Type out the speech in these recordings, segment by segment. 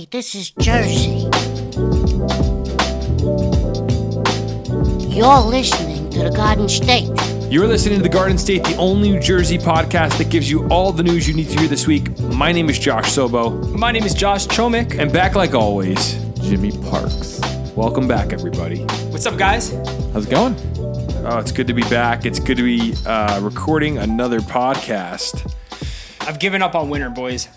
Hey, this is Jersey. You're listening to The Garden State. You're listening to The Garden State, the only New Jersey podcast that gives you all the news you need to hear this week. My name is Josh Sobo. My name is Josh Chomick. And back like always, Jimmy Parks. Welcome back, everybody. What's up, guys? How's it going? Oh, it's good to be back. It's good to be recording another podcast. I've given up on winter, boys.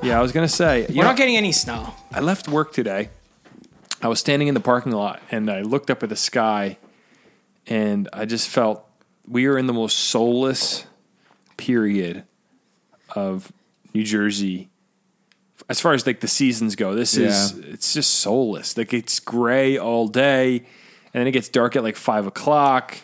Yeah, I was going to say. We're not getting any snow. I left work today. I was standing in the parking lot, and I looked up at the sky, and I just felt we are in the most soulless period of New Jersey as far as, like, the seasons go. It's just soulless. Like, it's gray all day, and then it gets dark at, like, 5 o'clock.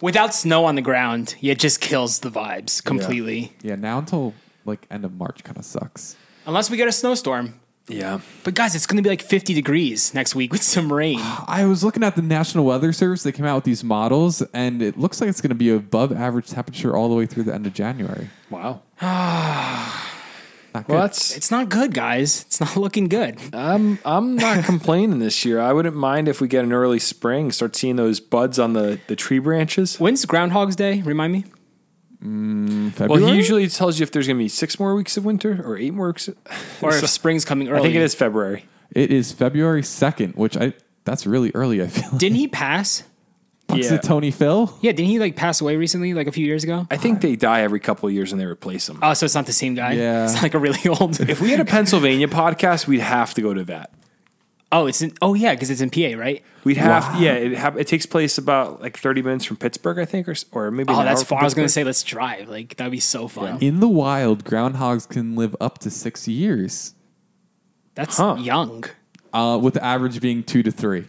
Without snow on the ground, it just kills the vibes completely. Yeah now until, like, end of March kind of sucks. Unless we get a snowstorm. Yeah. But, guys, it's going to be like 50 degrees next week with some rain. I was looking at the National Weather Service. They came out with these models, and it looks like it's going to be above average temperature all the way through the end of January. Wow. Well, it's not good, guys. It's not looking good. I'm not complaining this year. I wouldn't mind if we get an early spring, start seeing those buds on the tree branches. When's Groundhog's Day? Remind me. February? Well, he usually tells you if there's going to be 6 more weeks of winter or 8 more weeks. Or if spring's coming early. I think it is February. It is February 2nd, which that's really early, I feel. Didn't he pass? Punxsutawney Phil? Yeah, didn't he pass away recently, a few years ago? I think they die every couple of years and they replace him. Oh, so it's not the same guy? Yeah. It's a really old... If we had a Pennsylvania podcast, we'd have to go to that. Oh, because it's in PA, right? We'd have, it takes place about 30 minutes from Pittsburgh, I think, or maybe. Oh, that's far. I was going to say, let's drive. That'd be so fun. Yeah. In the wild, groundhogs can live up to 6 years. That's young. With the average being 2 to 3.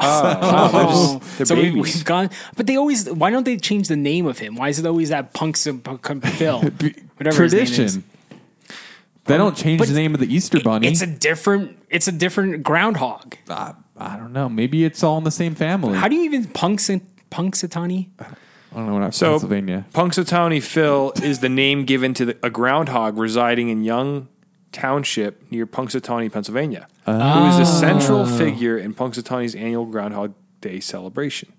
So we've gone, but why don't they change the name of him? Why is it always that Punxsutawney Phil? Whatever tradition. His name is. They don't change the name of the Easter Bunny. It's a different groundhog. I don't know. Maybe it's all in the same family. How do you even Punxsutawney? I don't know. We're not Pennsylvania. Punxsutawney Phil is the name given to a groundhog residing in Young Township near Punxsutawney, Pennsylvania, who is a central figure in Punxsutawney's annual Groundhog Day celebration.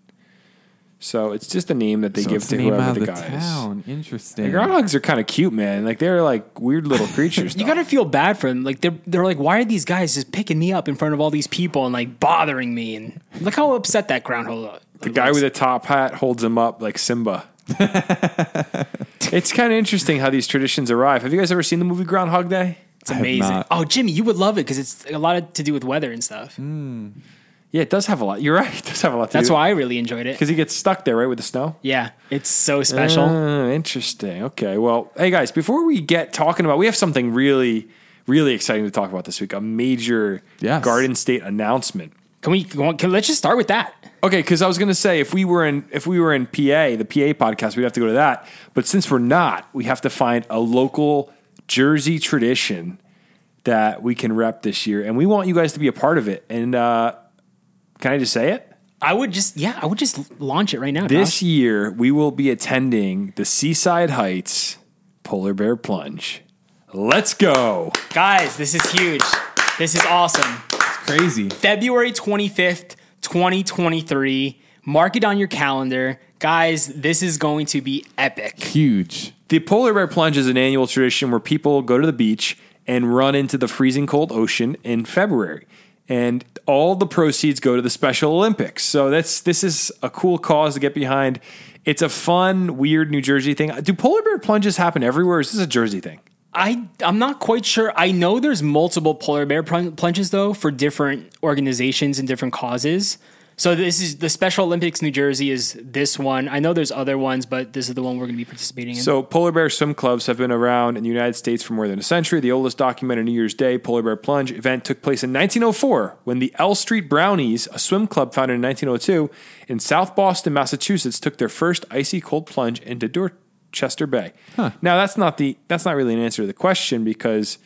So it's just a name that they give to whoever the guy is. Town. Interesting. The groundhogs are kind of cute, man. They're weird little creatures. You got to feel bad for them. They're why are these guys just picking me up in front of all these people and bothering me? And look how upset that groundhog. The guy with the top hat holds him up like Simba. It's kind of interesting how these traditions arrive. Have you guys ever seen the movie Groundhog Day? It's amazing. Oh, Jimmy, you would love it because it's a lot to do with weather and stuff. Mm. Yeah, it does have a lot. You're right. It does have a lot to do. That's why I really enjoyed it. Because he gets stuck there, right, with the snow? Yeah. It's so special. Interesting. Okay. Well, hey, guys, before we get talking about, we have something really, really exciting to talk about this week, a major Garden State announcement. Let's just start with that. Okay, because I was going to say, if we were in PA, the PA podcast, we'd have to go to that. But since we're not, we have to find a local Jersey tradition that we can rep this year. And we want you guys to be a part of it. And, can I just say it? I would just launch it right now. This year, we will be attending the Seaside Heights Polar Bear Plunge. Let's go. Guys, this is huge. This is awesome. It's crazy. February 25th, 2023. Mark it on your calendar. Guys, this is going to be epic. Huge. The Polar Bear Plunge is an annual tradition where people go to the beach and run into the freezing cold ocean in February. And all the proceeds go to the Special Olympics. So this is a cool cause to get behind. It's a fun, weird New Jersey thing. Do polar bear plunges happen everywhere? Or is this a Jersey thing? I'm not quite sure. I know there's multiple polar bear plunges, though, for different organizations and different causes. So this is the Special Olympics New Jersey is this one. I know there's other ones, but this is the one we're going to be participating in. So polar bear swim clubs have been around in the United States for more than a century. The oldest documented New Year's Day polar bear plunge event took place in 1904 when the L Street Brownies, a swim club founded in 1902 in South Boston, Massachusetts, took their first icy cold plunge into Dorchester Bay. Huh. Now that's not really an answer to the question because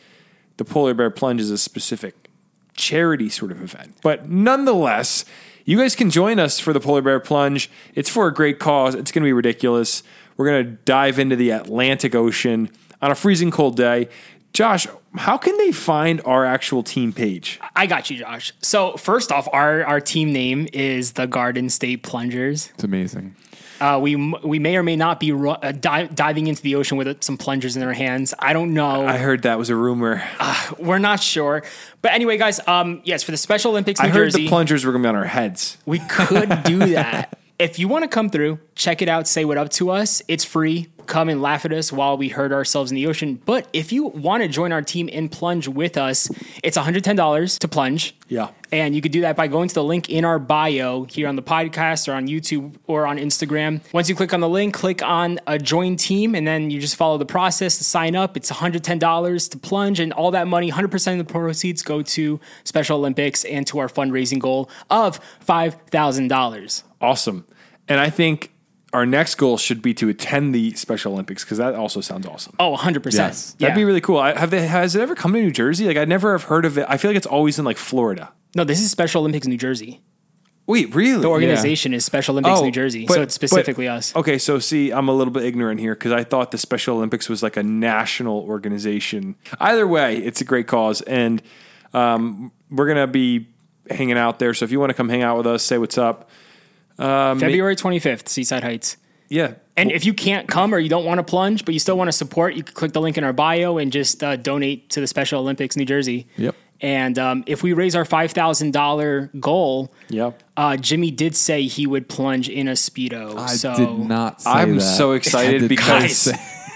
the polar bear plunge is a specific charity sort of event. But nonetheless, you guys can join us for the Polar Bear Plunge. It's for a great cause. It's going to be ridiculous. We're going to dive into the Atlantic Ocean on a freezing cold day. Josh, how can they find our actual team page? I got you, Josh. So first off, our team name is the Garden State Plungers. It's amazing. We may or may not be diving into the ocean with some plungers in our hands. I don't know. I heard that was a rumor. We're not sure. But anyway, guys, yes, for the Special Olympics in New Jersey. I heard the plungers were going to be on our heads. We could do that. If you want to come through, check it out, say what up to us. It's free. Come and laugh at us while we hurt ourselves in the ocean. But if you want to join our team and plunge with us, it's $110 to plunge. Yeah. And you could do that by going to the link in our bio here on the podcast or on YouTube or on Instagram. Once you click on the link, click on a join team, and then you just follow the process to sign up. It's $110 to plunge, and all that money, 100% of the proceeds go to Special Olympics and to our fundraising goal of $5,000. Awesome. And I think our next goal should be to attend the Special Olympics, because that also sounds awesome. Oh, 100%. Yes. Yeah. That'd be really cool. Has it ever come to New Jersey? Like, I never have heard of it. I feel like it's always in, like, Florida. No, this is Special Olympics New Jersey. Wait, really? The organization is Special Olympics New Jersey, so it's specifically us. Okay, so see, I'm a little bit ignorant here, because I thought the Special Olympics was, like, a national organization. Either way, it's a great cause, and we're going to be hanging out there. So if you want to come hang out with us, say what's up. February 25th, Seaside Heights. Yeah. And if you can't come or you don't want to plunge, but you still want to support, you can click the link in our bio and just donate to the Special Olympics New Jersey. Yep. And if we raise our $5,000 goal, yep. Jimmy did say he would plunge in a Speedo. I did not say that. I'm so excited because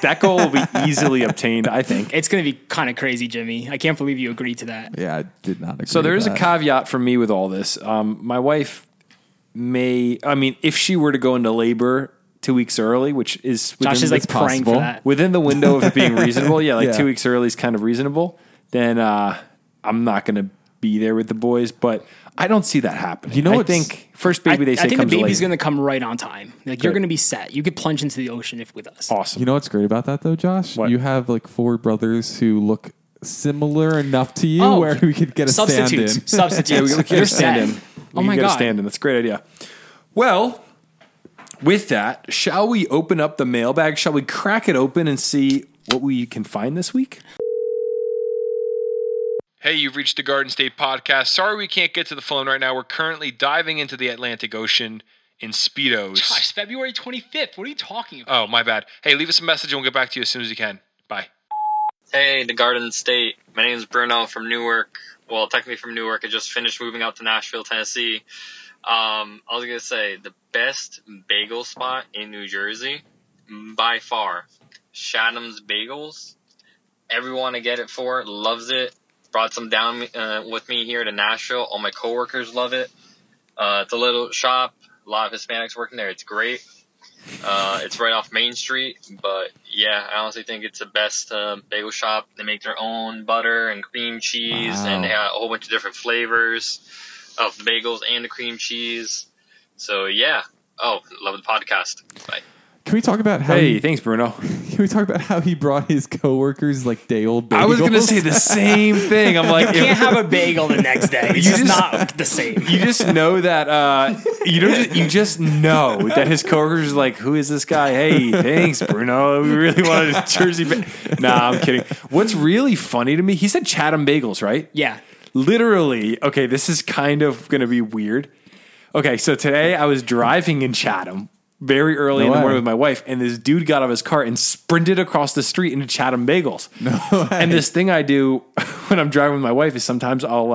that goal will be easily obtained, I think. It's going to be kind of crazy, Jimmy. I can't believe you agreed to that. Yeah, I did not agree. So there is a caveat for me with all this. My wife... if she were to go into labor 2 weeks early, which is Josh is like praying for that within the window of it being reasonable. Yeah. 2 weeks early is kind of reasonable. Then, I'm not going to be there with the boys, but I don't see that happening. You know, I think first baby, I think the baby's going to come right on time. Like, you're going to be set. You could plunge into the ocean with us. Awesome. You know, what's great about that though, Josh, you have like four brothers who look similar enough to you where we could get a stand-in. You're stand-in. Oh my God. That's a great idea. Well, with that, shall we open up the mailbag? Shall we crack it open and see what we can find this week? Hey, you've reached the Garden State Podcast. Sorry we can't get to the phone right now. We're currently diving into the Atlantic Ocean in Speedos. Josh, February 25th. What are you talking about? Oh, my bad. Hey, leave us a message and we'll get back to you as soon as we can. Bye. Hey, the Garden State. My name is Bruno from Newark. Well, technically from Newark. I just finished moving out to Nashville, Tennessee. I was going to say, the best bagel spot in New Jersey, by far, Chatham's Bagels. Everyone I get it for loves it. Brought some down with me here to Nashville. All my coworkers love it. It's a little shop. A lot of Hispanics working there. It's great. It's right off Main Street, but yeah, I honestly think it's the best bagel shop. They make their own butter and cream cheese, and they have a whole bunch of different flavors of the bagels and the cream cheese. So yeah, love the podcast. Bye. Can we talk about thanks, Bruno. Can we talk about how he brought his coworkers like day old bagels? I was going to say the same thing. I'm like, you can't have a bagel the next day. It's just not the same. You just know that you just know that his coworkers are like, who is this guy? Hey, thanks, Bruno. We really wanted a Jersey bagel. Nah, I'm kidding. What's really funny to me, he said Chatham Bagels, right? Yeah. Literally. Okay, this is kind of going to be weird. Okay, so today I was driving in Chatham very early in the morning with my wife, and this dude got out of his car and sprinted across the street into Chatham Bagels. And this thing I do when I'm driving with my wife is sometimes I'll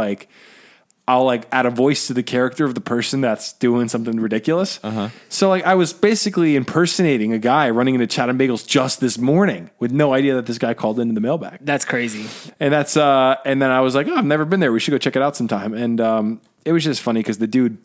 add a voice to the character of the person that's doing something ridiculous. Uh-huh. So like I was basically impersonating a guy running into Chatham Bagels just this morning with no idea that this guy called into the mailbag. That's crazy. And that's and then I was like, I've never been there. We should go check it out sometime. And it was just funny because the dude.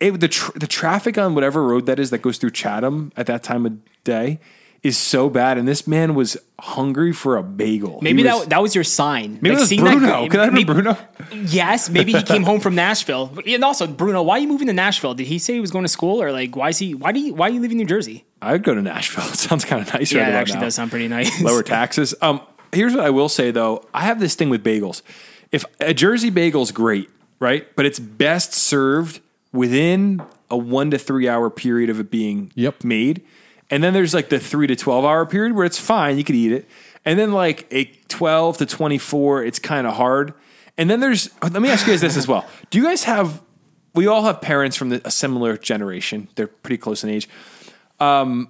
The traffic on whatever road that is that goes through Chatham at that time of day is so bad, and this man was hungry for a bagel. Maybe that was your sign. Maybe it was Bruno. Could I have been Bruno? Yes, maybe he came home from Nashville. And also, Bruno, why are you moving to Nashville? Did he say he was going to school, or like why are you leaving New Jersey? I would go to Nashville. It sounds kind of nice. Yeah, it actually does sound pretty nice. Lower taxes. Here's what I will say though. I have this thing with bagels. If a Jersey bagel's great, right? But it's best served within a 1 to 3 hour period of it being made. And then there's like the 3 to 12 hour period where it's fine. You could eat it. And then like a 12 to 24, it's kind of hard. And then there's, let me ask you guys this as well. Do you guys have, we all have parents from a similar generation. They're pretty close in age. Do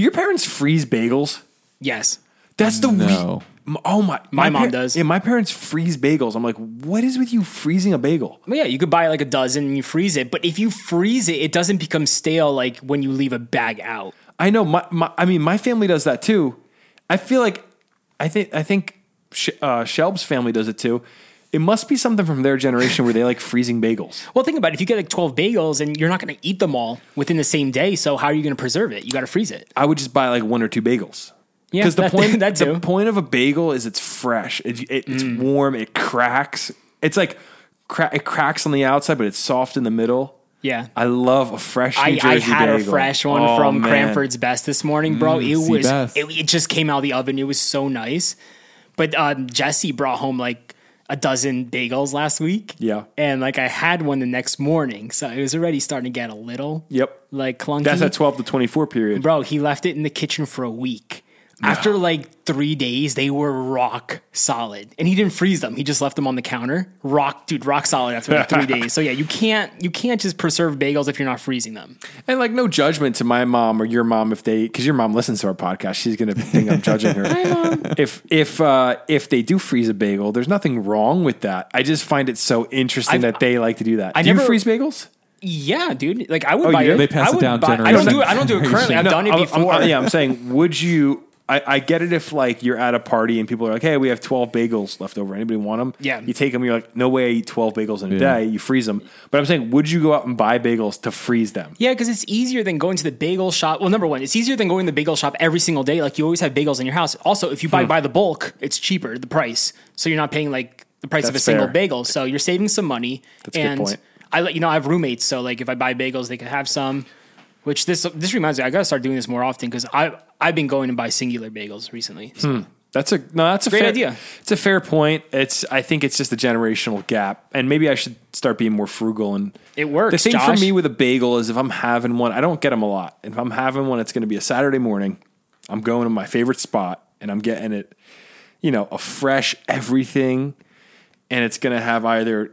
your parents freeze bagels? Yes. That's the no. Oh my mom does. Yeah, my parents freeze bagels. I'm like, what is with you freezing a bagel? Well, yeah, you could buy like a dozen and you freeze it, but if you freeze it, it doesn't become stale like when you leave a bag out. I know. My family does that too. I feel like I think Shelb's family does it too. It must be something from their generation where they like freezing bagels. Well, think about it. If you get like 12 bagels and you're not going to eat them all within the same day, so how are you going to preserve it? You got to freeze it. I would just buy like one or two bagels. Yeah, because the point of a bagel is it's fresh. It's warm. It cracks. It's like it cracks on the outside, but it's soft in the middle. Yeah, I love a fresh New Jersey bagel. I had a fresh one from Cranford's Best this morning, bro. It just came out of the oven. It was so nice. But Jesse brought home like a dozen bagels last week. Yeah. And like I had one the next morning. So it was already starting to get a little like clunky. That's at 12 to 24 period. Bro, he left it in the kitchen for a week. No. After like 3 days, they were rock solid. And he didn't freeze them. He just left them on the counter. Rock solid after like 3 days. So yeah, you can't just preserve bagels if you're not freezing them. And like no judgment to my mom or your mom because your mom listens to our podcast. She's going to think I'm judging her. Hi, Mom. If they do freeze a bagel, there's nothing wrong with that. I just find it so interesting that they like to do that. Do you freeze bagels? Yeah, dude. Like I would buy it. They pass it down generation. I don't do it currently. I've done it before. I'm saying, would you... I get it if like you're at a party and people are like, hey, we have 12 bagels left over. Anybody want them? Yeah. You take them. You're like, no way I eat 12 bagels in a day. You freeze them. But I'm saying, would you go out and buy bagels to freeze them? Yeah, because it's easier than going to the bagel shop. Well, number one, it's easier than going to the bagel shop every single day. Like you always have bagels in your house. Also, if you buy by the bulk, it's cheaper, the price. So you're not paying like the price of a single bagel. So you're saving some money. That's a good point. I have roommates. So like if I buy bagels, they could have some. Which this reminds me, I gotta start doing this more often because I've been going to buy singular bagels recently. So. That's a great idea. It's a fair point. I think it's just a generational gap, and maybe I should start being more frugal. And it works. The thing for me with a bagel is if I'm having one, I don't get them a lot. If I'm having one, it's going to be a Saturday morning. I'm going to my favorite spot, and I'm getting it, a fresh everything, and it's going to have either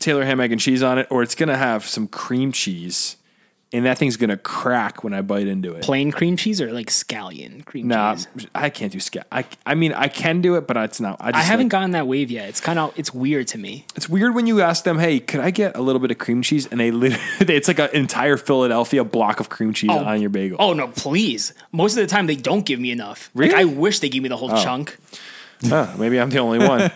Taylor ham, egg, and cheese on it, or it's going to have some cream cheese. And that thing's going to crack when I bite into it. Plain cream cheese or like scallion cream cheese? Nah, I can't do scallion. I mean, I can do it, but it's not. I haven't gotten that wave yet. It's weird to me. It's weird when you ask them, hey, could I get a little bit of cream cheese? And they literally, it's like an entire Philadelphia block of cream cheese on your bagel. Oh, no, please. Most of the time, they don't give me enough. Really? Like, I wish they gave me the whole chunk. Maybe I'm the only one.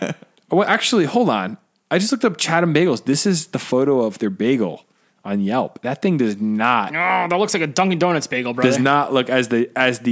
Well, actually, hold on. I just looked up Chatham Bagels. This is the photo of their bagel on Yelp. That thing does not. Oh, that looks like a Dunkin' Donuts bagel, brother. Does not look, as the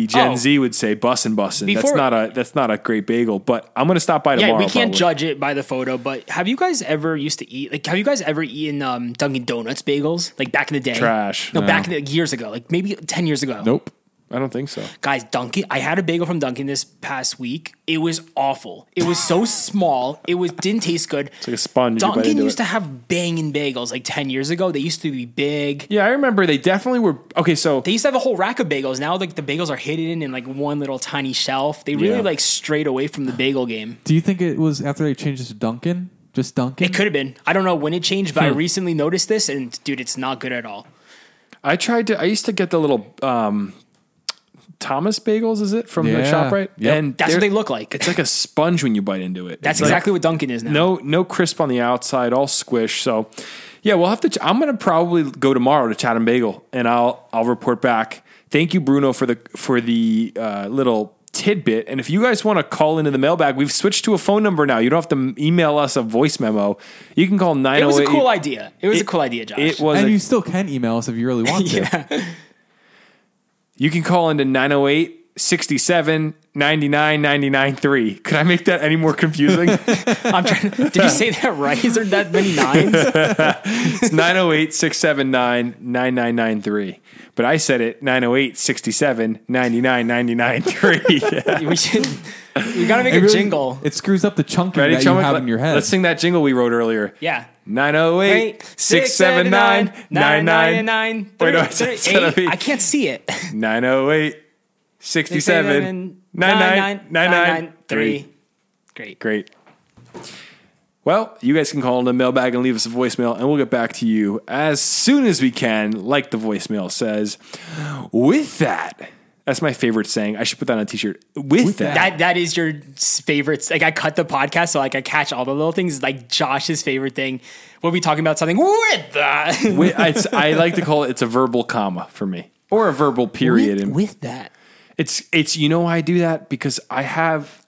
Gen Z would say, bussin'. That's not a great bagel, but I'm going to stop by tomorrow. Yeah, we can't judge it by the photo, but have you guys ever eaten Dunkin' Donuts bagels? Like back in the day? Trash. No. Back in years ago, like maybe 10 years ago. Nope. I don't think so. Guys, Dunkin', I had a bagel from Dunkin' this past week. It was awful. It was so small. Didn't taste good. It's like a sponge. Dunkin' used to have banging bagels like 10 years ago. They used to be big. Yeah, I remember they definitely were. Okay, so. They used to have a whole rack of bagels. Now like the bagels are hidden in like one little tiny shelf. They really like strayed away from the bagel game. Do you think it was after they changed it to Dunkin'? Just Dunkin'? It could have been. I don't know when it changed, but I recently noticed this and dude, it's not good at all. I used to get the little, Thomas Bagels, is it? From the shop, right? Yep. And that's what they look like. It's like a sponge when you bite into it. That's exactly what Dunkin' is now. No crisp on the outside, all squish. So yeah, we'll have to, I'm going to probably go tomorrow to Chatham Bagel and I'll report back. Thank you, Bruno, for the little tidbit. And if you guys want to call into the mailbag, we've switched to a phone number now. You don't have to email us a voice memo. You can call 908. It was a cool idea. Josh. It was, and you still can email us if you really want to. You can call into 908-67-99-99-3. Could I make that any more confusing? Did you say that right? Is there that many nines? It's 908-679-9993. But I said it 908-67-99-99-3. We got to make a jingle. It screws up the chunking that you have in your head. Let's sing that jingle we wrote earlier. Yeah. 908-679-9993. I can't see it. 908-67 999-9993. Great. Well, you guys can call in the mailbag and leave us a voicemail, and we'll get back to you as soon as we can, like the voicemail says. With that, that's my favorite saying. I should put that on a t-shirt. With that. That is your favorite. Like, I cut the podcast, so like I catch all the little things. Like Josh's favorite thing. We'll be talking about something with that. I like to call it, it's a verbal comma for me, or a verbal period. With that. It's you know why I do that? Because I have...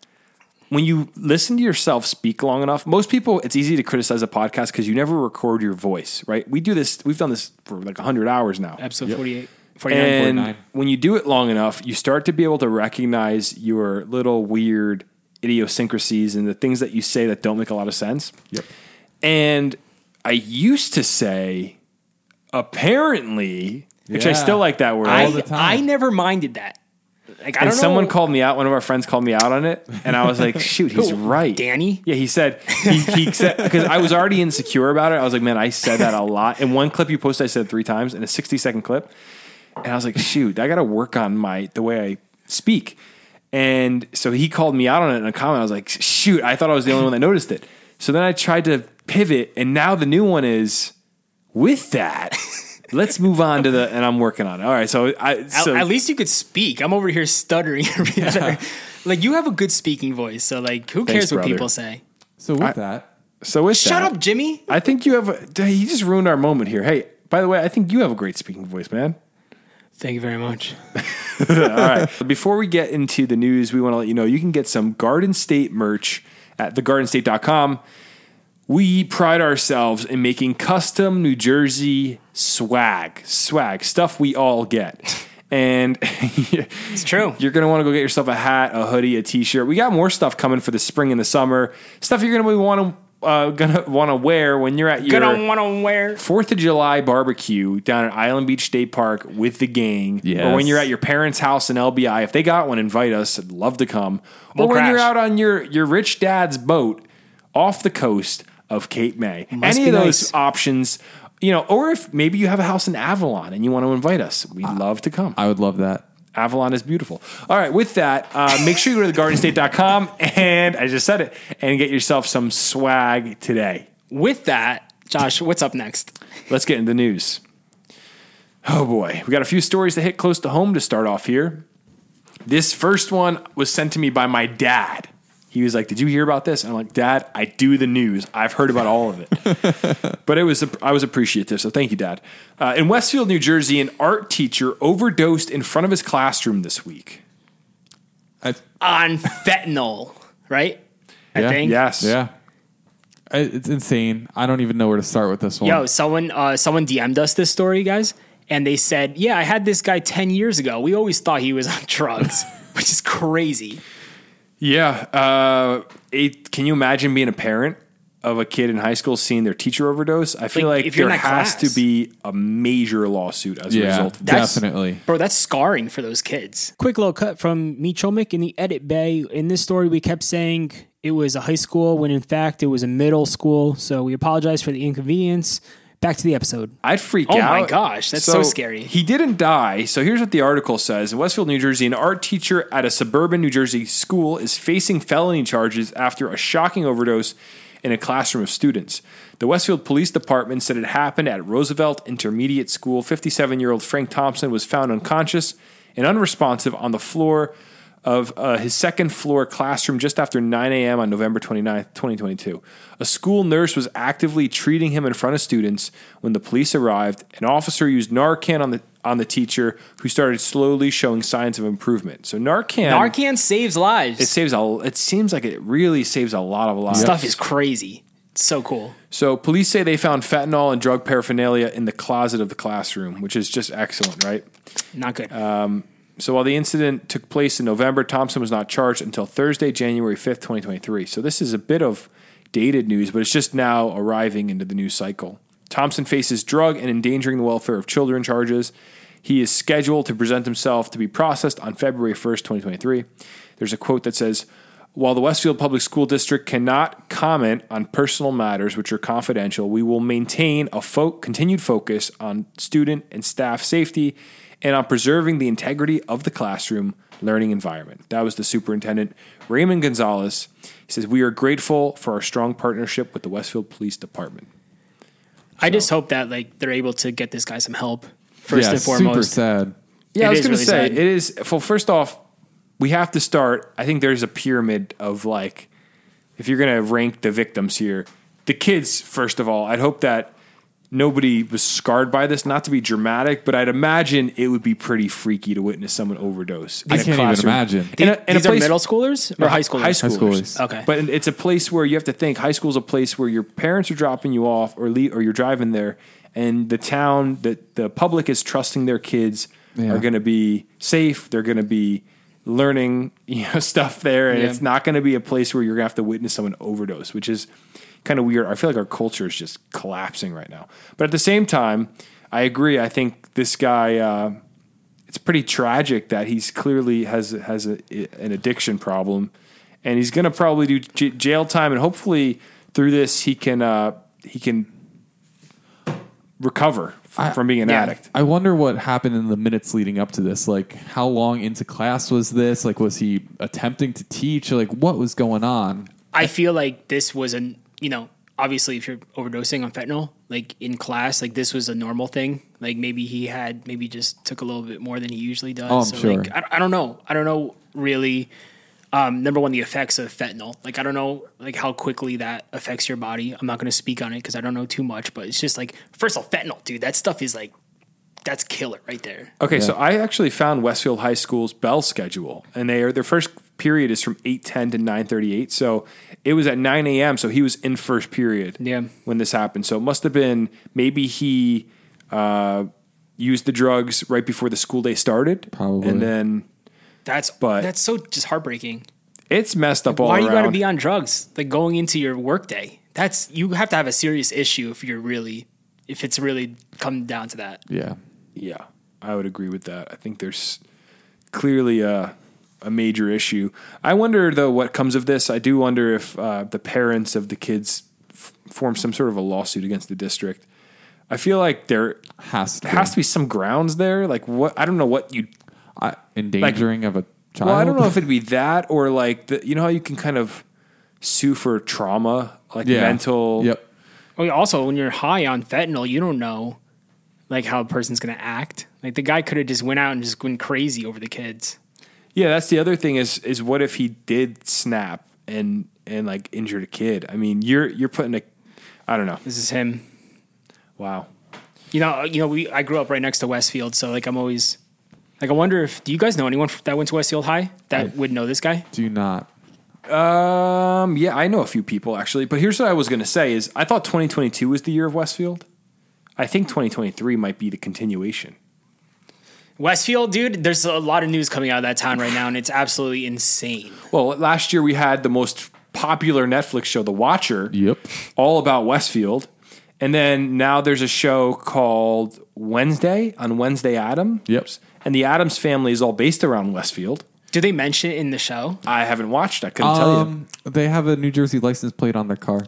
When you listen to yourself speak long enough, most people, it's easy to criticize a podcast because you never record your voice, right? We do this. We've done this for like 100 hours now. Episode 48, 49, and 49. When you do it long enough, you start to be able to recognize your little weird idiosyncrasies and the things that you say that don't make a lot of sense. Yep. And I used to say, apparently, which I still like that word. All the time. I never minded that. Like, I don't know. Someone called me out. One of our friends called me out on it, and I was like, "Shoot, he's right, Danny." Yeah, he said because I was already insecure about it. I was like, "Man, I said that a lot." In one clip you posted, I said it 3 times in a 60-second clip, and I was like, "Shoot, I got to work on the way I speak." And so he called me out on it in a comment. I was like, "Shoot, I thought I was the only one that noticed it." So then I tried to pivot, and now the new one is with that. Let's move on to and I'm working on it. All right. So at least you could speak. I'm over here stuttering. Like, you have a good speaking voice. So like, who cares what people say? Shut up, Jimmy. I think you have, you just ruined our moment here. Hey, by the way, I think you have a great speaking voice, man. Thank you very much. All right. Before we get into the news, we want to let you know, you can get some Garden State merch at thegardenstate.com. We pride ourselves in making custom New Jersey swag, stuff we all get. And it's true. You're going to want to go get yourself a hat, a hoodie, a t-shirt. We got more stuff coming for the spring and the summer. Stuff you're going to want to wear when you're at your 4th of July barbecue down at Island Beach State Park with the gang. Yes. Or when you're at your parents' house in LBI. If they got one, invite us. I'd love to come. We'll or when crash. You're out on your rich dad's boat off the coast of Cape May. Any of those options, you know, or if maybe you have a house in Avalon and you want to invite us, we'd love to come. I would love that. Avalon is beautiful. All right, with that, make sure you go to thegardenstate.com, and I just said it, and get yourself some swag today. With that, Josh, what's up next? Let's get into the news. Oh, boy. We got a few stories that hit close to home to start off here. This first one was sent to me by my dad. He was like, "Did you hear about this?" And I'm like, "Dad, I do the news. I've heard about all of it." But I was appreciative, so thank you, Dad. In Westfield, New Jersey, an art teacher overdosed in front of his classroom this week. On fentanyl, right? Yeah. I think. Yes. Yeah. It's insane. I don't even know where to start with this one. Yo, someone DM'd us this story, guys, and they said, "Yeah, I had this guy 10 years ago. We always thought he was on drugs," which is crazy. Yeah. Can you imagine being a parent of a kid in high school seeing their teacher overdose? I feel like there has to be a major lawsuit as a result of that. Definitely. Bro, that's scarring for those kids. Quick little cut from me, Chomick, in the edit bay. In this story, we kept saying it was a high school when, in fact, it was a middle school. So we apologize for the inconvenience. Back to the episode. I'd freak out. Oh my gosh, that's so scary. He didn't die. So here's what the article says. In Westfield, New Jersey, an art teacher at a suburban New Jersey school is facing felony charges after a shocking overdose in a classroom of students. The Westfield Police Department said it happened at Roosevelt Intermediate School. 57-year-old Frank Thompson was found unconscious and unresponsive on the floor of his second-floor classroom just after 9 a.m. on November 29th, 2022. A school nurse was actively treating him in front of students when the police arrived. An officer used Narcan on the teacher, who started slowly showing signs of improvement. So Narcan saves lives. It seems like it really saves a lot of lives. Stuff is crazy. It's so cool. So police say they found fentanyl and drug paraphernalia in the closet of the classroom, which is just excellent, right? Not good. So while the incident took place in November, Thompson was not charged until Thursday, January 5th, 2023. So this is a bit of dated news, but it's just now arriving into the news cycle. Thompson faces drug and endangering the welfare of children charges. He is scheduled to present himself to be processed on February 1st, 2023. There's a quote that says, "While the Westfield Public School District cannot comment on personal matters which are confidential, we will maintain a continued focus on student and staff safety and on preserving the integrity of the classroom, learning environment. That was the superintendent, Raymond Gonzalez. He says, we are grateful for our strong partnership with the Westfield Police Department. I just hope that they're able to get this guy some help first and foremost. Super sad. Yeah, I was going to say, it is, well, first off, we have to start, I think there's a pyramid of if you're going to rank the victims here, the kids, first of all, I'd hope that nobody was scarred by this, not to be dramatic, but I'd imagine it would be pretty freaky to witness someone overdose. I can't even imagine. These are middle schoolers or high schoolers? High schoolers. Okay. But it's a place where you have to think, high school is a place where your parents are dropping you off or you're driving there, and the town, that the public is trusting their kids are going to be safe. They're going to be learning, stuff there. And it's not going to be a place where you're going to have to witness someone overdose, which is kind of weird. I feel like our culture is just collapsing right now. But at the same time, I agree. I think this guy, it's pretty tragic that he's clearly has an addiction problem, and he's going to probably do jail time. And hopefully through this, he can recover from being an addict. I wonder what happened in the minutes leading up to this. How long into class was this? Was he attempting to teach? What was going on? I feel like this was obviously if you're overdosing on fentanyl, in class, this was a normal thing. Maybe he had, just took a little bit more than he usually does. Oh, sure. I don't know. I don't know really. Number one, the effects of fentanyl. I don't know, how quickly that affects your body. I'm not going to speak on it because I don't know too much, but it's just first of all, fentanyl, dude, that stuff is that's killer right there. Okay. Yeah. So I actually found Westfield High School's bell schedule, and their first period is from 8:10 to 9:38. So it was at 9 a.m. So he was in first period when this happened. So it must've been, maybe he, used the drugs right before the school day started. Probably. And then that's so just heartbreaking. It's messed up all around. Why you got to be on drugs? Going into your work day, you have to have a serious issue if it's really come down to that. Yeah. Yeah. I would agree with that. I think there's clearly a major issue. I wonder though, what comes of this. I do wonder if the parents of the kids form some sort of a lawsuit against the district. I feel like there has to be some grounds there. I don't know what you endangering of a child. Well, I don't know if it'd be that or how you can kind of sue for trauma, mental. Yep. Well, also when you're high on fentanyl, you don't know how a person's going to act. The guy could have just went out and just went crazy over the kids. Yeah, that's the other thing is what if he did snap and injured a kid? I mean, you're putting I don't know. This is him. Wow. I grew up right next to Westfield, so I'm always I wonder if, do you guys know anyone that went to Westfield High that would know this guy? Do not. Yeah, I know a few people actually, but here's what I was going to say is I thought 2022 was the year of Westfield. I think 2023 might be the continuation. Westfield, dude, there's a lot of news coming out of that town right now, and it's absolutely insane. Well, last year we had the most popular Netflix show, The Watcher, all about Westfield. And then now there's a show called Wednesday, on Wednesday Addams. Yep. And the Addams family is all based around Westfield. Do they mention it in the show? I haven't watched. I couldn't tell you. They have a New Jersey license plate on their car.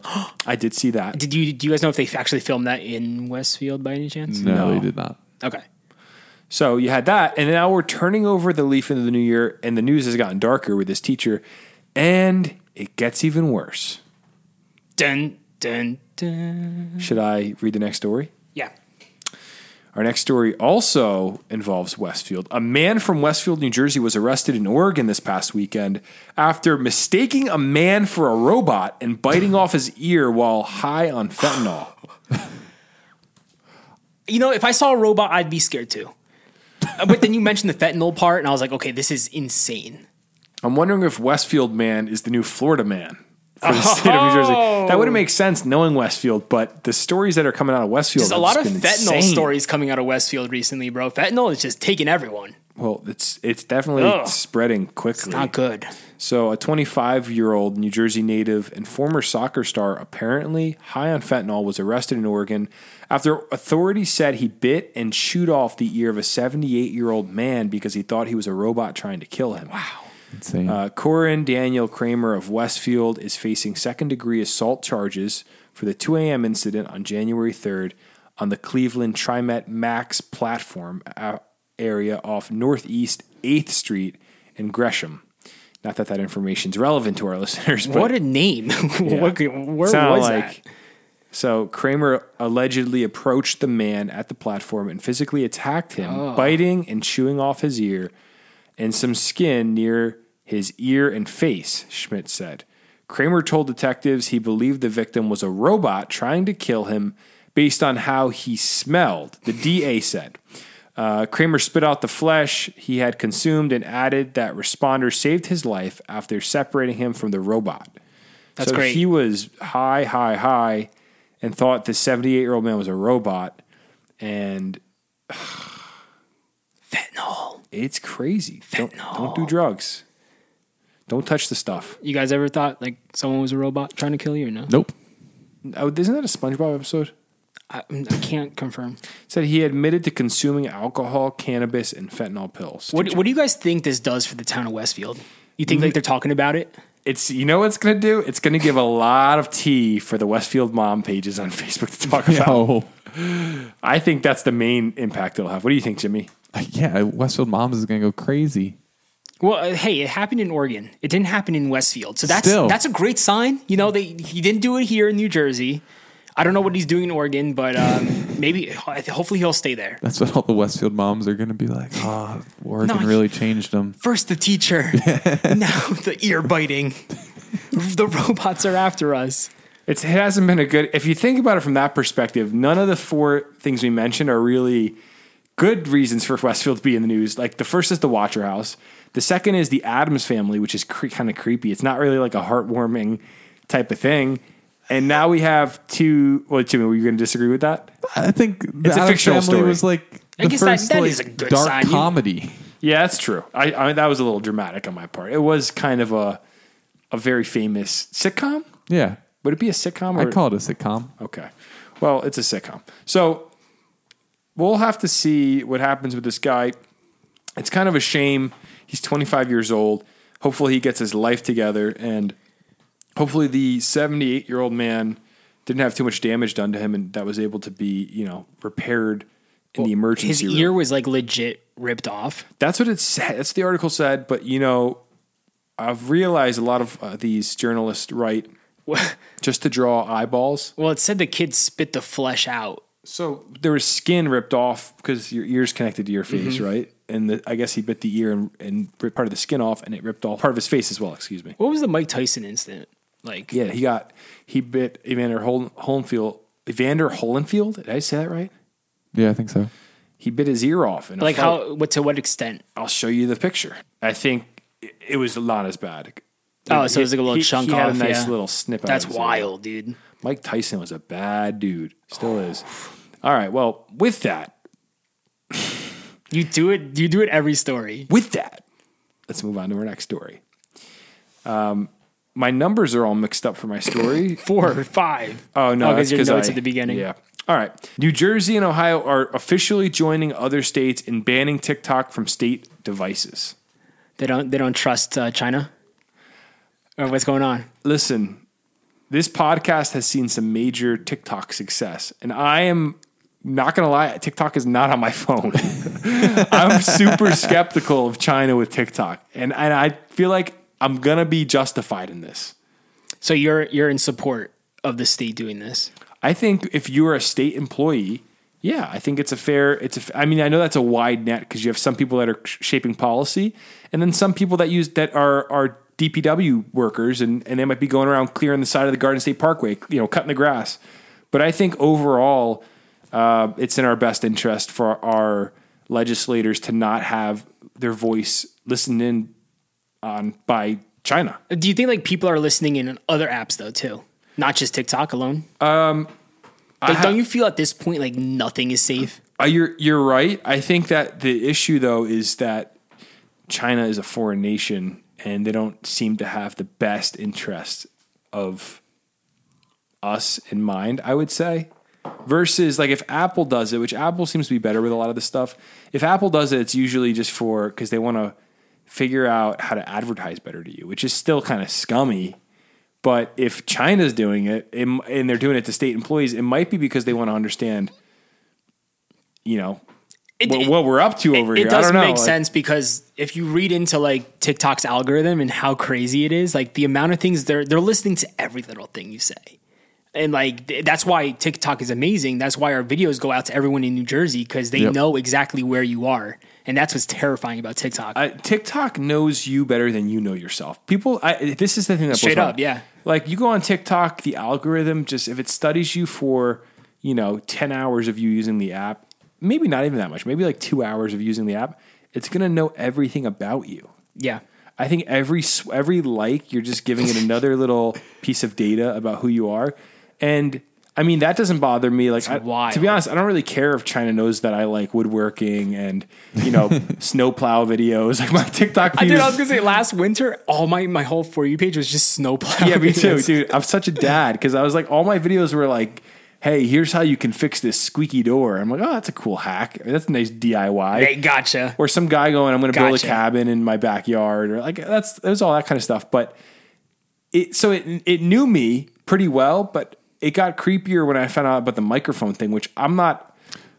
I did see that. Do you guys know if they actually filmed that in Westfield by any chance? No, they did not. Okay. So you had that, and now we're turning over the leaf into the new year, and the news has gotten darker with this teacher, and it gets even worse. Dun, dun, dun. Should I read the next story? Yeah. Our next story also involves Westfield. A man from Westfield, New Jersey, was arrested in Oregon this past weekend after mistaking a man for a robot and biting off his ear while high on fentanyl. If I saw a robot, I'd be scared too. But then you mentioned the fentanyl part, and I was like, okay, this is insane. I'm wondering if Westfield man is the new Florida man for the state of New Jersey. That wouldn't make sense knowing Westfield, but the stories that are coming out of Westfield are just insane. There's a lot of fentanyl stories coming out of Westfield recently, bro. Fentanyl is just taking everyone. Well, it's definitely spreading quickly. It's not good. So a 25-year-old New Jersey native and former soccer star, apparently high on fentanyl, was arrested in Oregon after authorities said he bit and chewed off the ear of a 78-year-old man because he thought he was a robot trying to kill him. Wow. Insane. Corin Daniel Kramer of Westfield is facing second-degree assault charges for the 2 a.m. incident on January 3rd on the Cleveland TriMet Max platform area off Northeast 8th Street and Gresham. Not that that information's relevant to our listeners. But what a name. Yeah. Where was that? So Kramer allegedly approached the man at the platform and physically attacked him, biting and chewing off his ear and some skin near his ear and face, Schmidt said. Kramer told detectives he believed the victim was a robot trying to kill him based on how he smelled, the DA said. Kramer spit out the flesh he had consumed and added that responders saved his life after separating him from the robot. That's great. He was high and thought the 78-year-old man was a robot. And fentanyl. It's crazy. Fentanyl. Don't do drugs. Don't touch the stuff. You guys ever thought like someone was a robot trying to kill you or no? Nope. Oh, isn't that a SpongeBob episode? I can't confirm. Said he admitted to consuming alcohol, cannabis, and fentanyl pills. What do you guys think this does for the town of Westfield? You think like they're talking about it? You know what it's going to do? It's going to give a lot of tea for the Westfield mom pages on Facebook to talk about. I think that's the main impact it'll have. What do you think, Jimmy? Yeah, Westfield moms is going to go crazy. Well, hey, it happened in Oregon. It didn't happen in Westfield. So that's a great sign. You know, he didn't do it here in New Jersey. I don't know what he's doing in Oregon, but maybe, hopefully he'll stay there. That's what all the Westfield moms are going to be like. Oh, Oregon really changed them. First the teacher, now the ear biting. The robots are after us. It hasn't been a good, if you think about it from that perspective, none of the four things we mentioned are really good reasons for Westfield to be in the news. Like the first is the Watcher House. The second is the Addams family, which is kind of creepy. It's not really like a heartwarming type of thing. And now we have two. Well, Jimmy, were you going to disagree with that? I think the Addams family was like the first dark comedy. Yeah, that's true. I mean, that was a little dramatic on my part. It was kind of a very famous sitcom. Yeah, would it be a sitcom? I'd call it a sitcom. Okay, well, it's a sitcom. So we'll have to see what happens with this guy. It's kind of a shame. He's 25 years old. Hopefully, he gets his life together and. Hopefully the 78-year-old man didn't have too much damage done to him and that was able to be, repaired in the emergency room. His ear was like legit ripped off. That's what it said. That's what the article said. But, I've realized a lot of these journalists write just to draw eyeballs. Well, it said the kid spit the flesh out. So there was skin ripped off because your ear's connected to your face, right? And I guess he bit the ear and ripped part of the skin off and it ripped off part of his face as well. Excuse me. What was the Mike Tyson incident? Like, yeah, he bit Evander Holyfield. Did I say that right? Yeah, I think so. He bit his ear off. And like to what extent? I'll show you the picture. I think it was not as bad. So it was like a little chunk off. He had a nice little snip. That's wild, dude. Mike Tyson was a bad dude. Still is. All right. Well, with that. You do it every story. With that. Let's move on to our next story. My numbers are all mixed up for my story. 4 or 5. Oh, no. Because your notes at the beginning. Yeah. All right. New Jersey and Ohio are officially joining other states in banning TikTok from state devices. They don't trust China? Or what's going on? Listen, this podcast has seen some major TikTok success. And I am not going to lie. TikTok is not on my phone. I'm super skeptical of China with TikTok. And I feel like I'm going to be justified in this. So you're in support of the state doing this? I think if you're a state employee, yeah, I think I know that's a wide net because you have some people that are shaping policy and then some people that are DPW workers and they might be going around clearing the side of the Garden State Parkway, cutting the grass. But I think overall it's in our best interest for our legislators to not have their voice listened in on by China. Do you think like people are listening in on other apps though too, not just TikTok alone? Don't you feel at this point like nothing is safe? You're right. I think that the issue though is that China is a foreign nation and they don't seem to have the best interest of us in mind. I would say versus like if Apple does it, which Apple seems to be better with a lot of this stuff. If Apple does it, it's usually just because they want to figure out how to advertise better to you, which is still kind of scummy. But if China's doing it and they're doing it to state employees, it might be because they want to understand, what we're up to over here. It doesn't make sense, because if you read into like TikTok's algorithm and how crazy it is, like the amount of things they're listening to every little thing you say. And like, that's why TikTok is amazing. That's why our videos go out to everyone in New Jersey, because they know exactly where you are. And that's what's terrifying about TikTok. TikTok knows you better than you know yourself. People, this is the thing that straight up, yeah. Like you go on TikTok, the algorithm just, if it studies you for, 10 hours of you using the app, maybe not even that much, maybe like 2 hours of using the app, it's going to know everything about you. Yeah. I think every like, you're just giving it another little piece of data about who you are. And I mean, that doesn't bother me. Like, to be honest, I don't really care if China knows that I like woodworking and, snowplow videos. Like my TikTok feed. I was going to say last winter, all my whole For You page was just snowplow. Yeah, me too, dude. I'm such a dad because I was like, all my videos were like, hey, here's how you can fix this squeaky door. I'm like, oh, that's a cool hack. I mean, that's a nice DIY. Hey, gotcha. Or some guy going, I'm going to build a cabin in my backyard. Or like, that was all that kind of stuff. But it knew me pretty well, but it got creepier when I found out about the microphone thing, which I'm not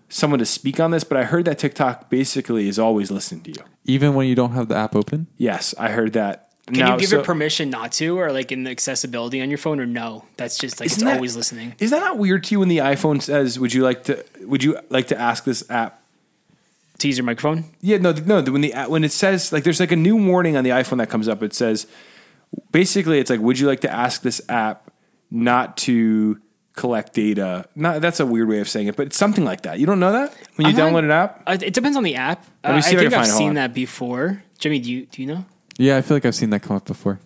someone to speak on this, but I heard that TikTok basically is always listening to you. Even when you don't have the app open? Yes, I heard that. Can you give it permission not to, or like in the accessibility on your phone, or no? That's just like, it's always listening. Is that not weird to you when the iPhone says, would you like to ask this app to use your microphone? Yeah, no. When it says, like, there's like a new warning on the iPhone that comes up. It says, basically it's like, would you like to ask this app not to collect data? Not, that's a weird way of saying it, but it's something like that. You don't know that when you download an app? It depends on the app. I think I've seen that before. Jimmy, do you know? Yeah, I feel like I've seen that come up before.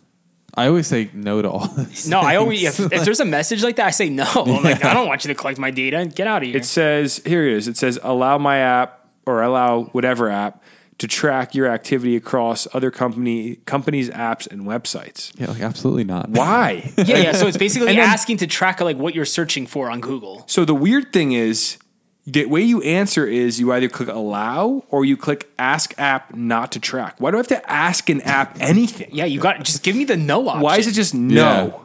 I always say no to all this. No, I always, if there's a message like that, I say no. I'm like, I don't want you to collect my data and get out of here. It says, here it is. It says, allow my app or allow whatever app to track your activity across other companies, apps, and websites. Yeah, like absolutely not. Why? yeah. So it's basically asking to track like what you're searching for on Google. So the weird thing is, the way you answer is you either click allow or you click ask app not to track. Why do I have to ask an app anything? Yeah, you got it. Just give me the no option. Why is it just no? Yeah. Right?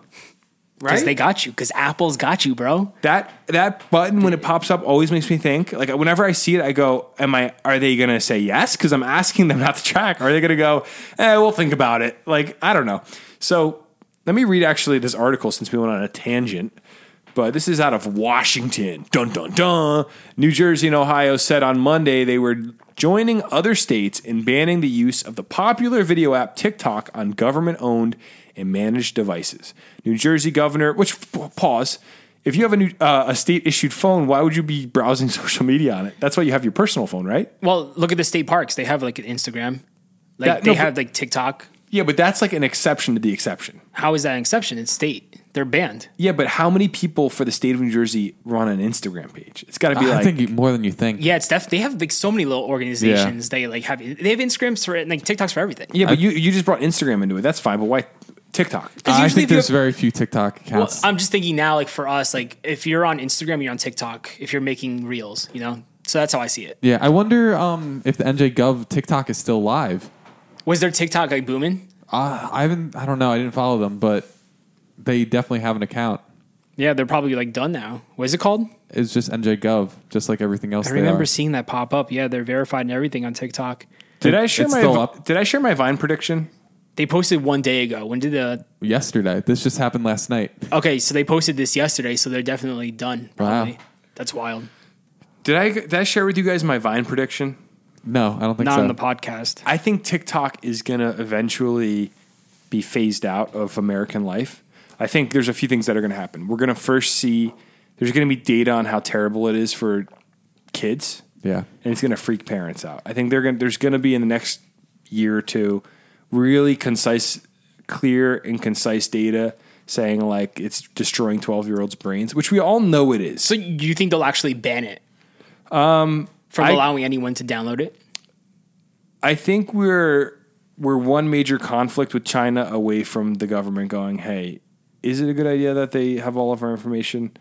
Because they got you. Because Apple's got you, bro. That button when it pops up always makes me think. Like whenever I see it, I go, are they gonna say yes? Because I'm asking them not to track. Are they gonna go, we'll think about it? Like, I don't know. So let me read actually this article, since we went on a tangent. But this is out of Washington. Dun, dun, dun. New Jersey and Ohio said on Monday they were joining other states in banning the use of the popular video app TikTok on government-owned and managed devices. New Jersey governor, if you have a state-issued phone, why would you be browsing social media on it? That's why you have your personal phone, right? Well, look at the state parks. They have like an Instagram. They have TikTok. Yeah, but that's like an exception to the exception. How is that an exception? It's state. They're banned. Yeah, but how many people for the state of New Jersey run an Instagram page? It's got to be I think more than you think. Yeah, it's definitely, they have like so many little organizations. Yeah. They have Instagrams for it, and like TikToks for everything. Yeah, but you just brought Instagram into it. That's fine, but why TikTok? I think there's very few TikTok accounts. Well, I'm just thinking now, like for us, like if you're on Instagram, you're on TikTok. If you're making reels, so that's how I see it. Yeah, I wonder if the NJ Gov TikTok is still live. Was their TikTok like booming? I don't know. I didn't follow them, but they definitely have an account. Yeah, they're probably like done now. What is it called? It's just NJ Gov, just like everything else. I remember seeing that pop up. Yeah, they're verified and everything on TikTok. Did I share my Vine prediction? They posted one day ago. When did yesterday? This just happened last night. Okay, so they posted this yesterday, so they're definitely done. Probably. Wow, that's wild. Did I share with you guys my Vine prediction? No, I don't think so. Not on the podcast. I think TikTok is going to eventually be phased out of American life. I think there's a few things that are going to happen. We're going to first see, there's going to be data on how terrible it is for kids. Yeah. And it's going to freak parents out. I think there's going to be in the next year or two really clear and concise data saying like it's destroying 12-year-olds' brains, which we all know it is. So you think they'll actually ban it? From allowing anyone to download it? I think we're one major conflict with China away from the government going, hey, is it a good idea that they have all of our information?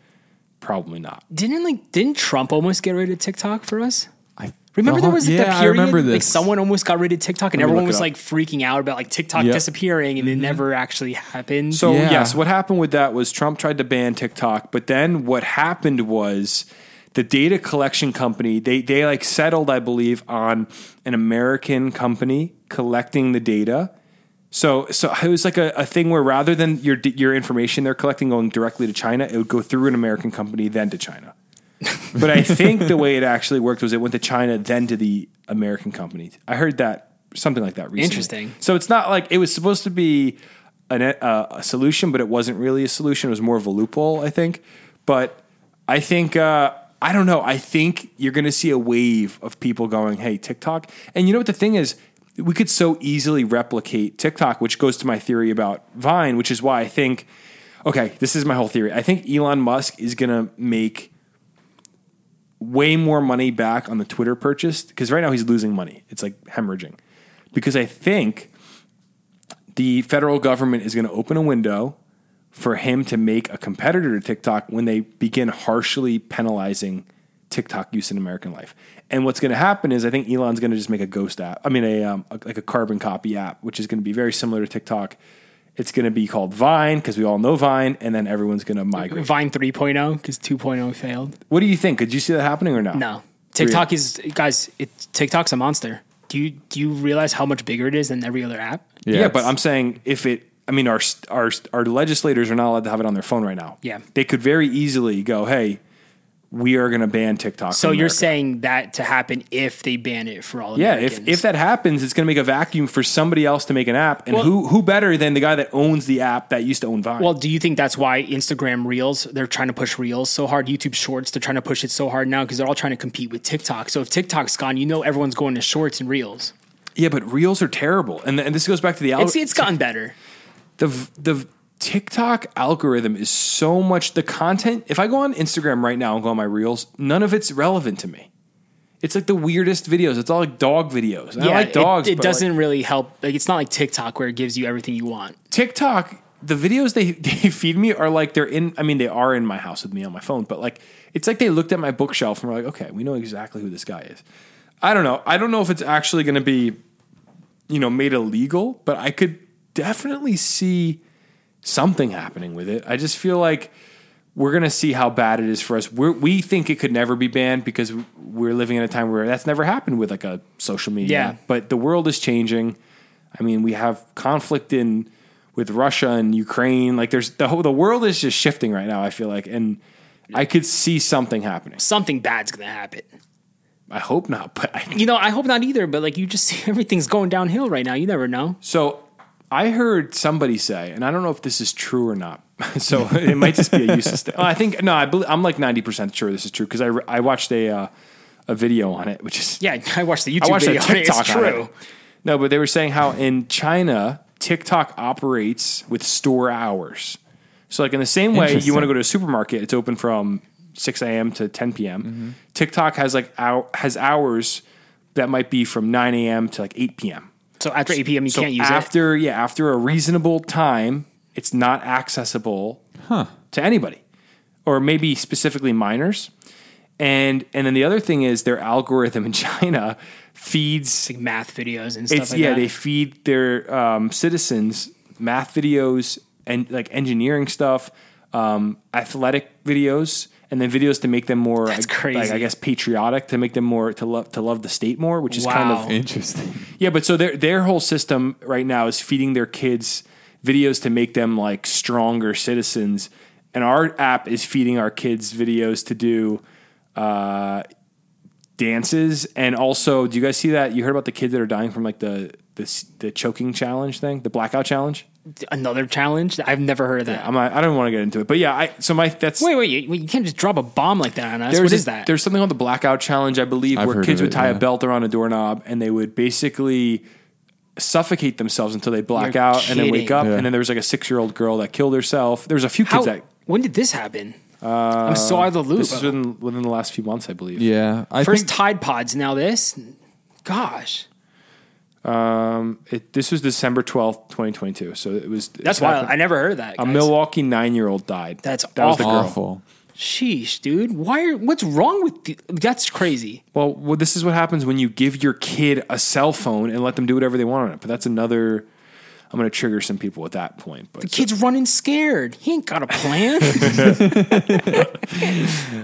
Probably not. Didn't Trump almost get rid of TikTok for us? I remember this. Like someone almost got rid of TikTok and everyone was like freaking out about like TikTok disappearing and it never actually happened. So yes, what happened with that was Trump tried to ban TikTok, but then what happened was the data collection company, they like settled, I believe, on an American company collecting the data. So it was like a thing where rather than your information they're collecting going directly to China, it would go through an American company, then to China. But I think the way it actually worked was it went to China, then to the American company. I heard that, something like that recently. Interesting. So it's not like, it was supposed to be a solution, but it wasn't really a solution. It was more of a loophole, I think. But I think, I don't know. I think you're going to see a wave of people going, hey, TikTok. And you know what the thing is? We could so easily replicate TikTok, which goes to my theory about Vine, which is why I think, okay, this is my whole theory. I think Elon Musk is going to make way more money back on the Twitter purchase, because right now he's losing money. It's like hemorrhaging. Because I think the federal government is going to open a window for him to make a competitor to TikTok when they begin harshly penalizing TikTok use in American life. And what's going to happen is I think Elon's going to just make a ghost app. I mean, like a carbon copy app, which is going to be very similar to TikTok. It's going to be called Vine because we all know Vine, and then everyone's going to migrate. Vine 3.0 because 2.0 failed. What do you think? Could you see that happening or no? No. TikTok is, guys, TikTok's a monster. Do you realize how much bigger it is than every other app? Yeah, but I'm saying our legislators are not allowed to have it on their phone right now. Yeah. They could very easily go, hey, we are going to ban TikTok. So you're saying that to happen if they ban it for all Americans. Yeah, if that happens, it's going to make a vacuum for somebody else to make an app. And who better than the guy that owns the app that used to own Vine? Well, do you think that's why Instagram Reels, they're trying to push Reels so hard? YouTube Shorts, they're trying to push it so hard now because they're all trying to compete with TikTok. So if TikTok's gone, everyone's going to Shorts and Reels. Yeah, but Reels are terrible. And this goes back to the algorithm. It's gotten better. The TikTok algorithm is so much the content. If I go on Instagram right now and go on my Reels, none of it's relevant to me. It's like the weirdest videos. It's all like dog videos. And yeah, I like dogs. It doesn't really help. Like, it's not like TikTok where it gives you everything you want. TikTok, the videos they feed me are like they are in my house with me on my phone, but like it's like they looked at my bookshelf and were like, okay, we know exactly who this guy is. I don't know. I don't know if it's actually going to be, made illegal, but I could definitely see something happening with it. I just feel like we're going to see how bad it is for us. We think it could never be banned because we're living in a time where that's never happened with like a social media. Yeah. But the world is changing. I mean, we have conflict with Russia and Ukraine. Like there's the world is just shifting right now, I feel like. And I could see something happening. Something bad's going to happen. I hope not. But I hope not either. But like you just see everything's going downhill right now. You never know. So I heard somebody say, and I don't know if this is true or not, so it might just be a useless thing. I'm like 90% sure this is true because I watched a video on it, which is... Yeah, I watched the YouTube video on it. It's true. No, but they were saying how in China, TikTok operates with store hours. So like in the same way you want to go to a supermarket, it's open from 6 a.m. to 10 p.m. Mm-hmm. TikTok has hours that might be from 9 a.m. to like 8 p.m. So after 8 p.m., you can't use it? Yeah, after a reasonable time, it's not accessible to anybody, or maybe specifically minors. And then the other thing is their algorithm in China feeds... like math videos and stuff like that. Yeah, they feed their citizens math videos and like engineering stuff, athletic videos, and then videos to make them more... That's crazy. Like, I guess patriotic, to make them more to love the state more, which is kind of interesting. Yeah, but so their whole system right now is feeding their kids videos to make them like stronger citizens, and our app is feeding our kids videos to do dances. And also, do you guys see that? You heard about the kids that are dying from like the choking challenge thing, the blackout challenge? Another challenge? I've never heard of that. Yeah, I don't want to get into it, but yeah. You can't just drop a bomb like that on us. What is that? There's something called the blackout challenge, I believe, where kids would tie a belt around a doorknob and they would basically suffocate themselves until they black out and then wake up. Yeah. And then there was like a 6-year-old girl that killed herself. There was a few kids that. When did this happen? I'm so out of the loop. This is within the last few months, I believe. Yeah. First Tide Pods, now this. Gosh. This was December 12th, 2022. So it was... That's wild. I never heard of that, guys. A Milwaukee 9-year-old died. That awful. That was the girl. Sheesh, dude. What's wrong with... That's crazy. Well, this is what happens when you give your kid a cell phone and let them do whatever they want on it. But that's another... I'm going to trigger some people at that point. But the kid's running scared. He ain't got a plan.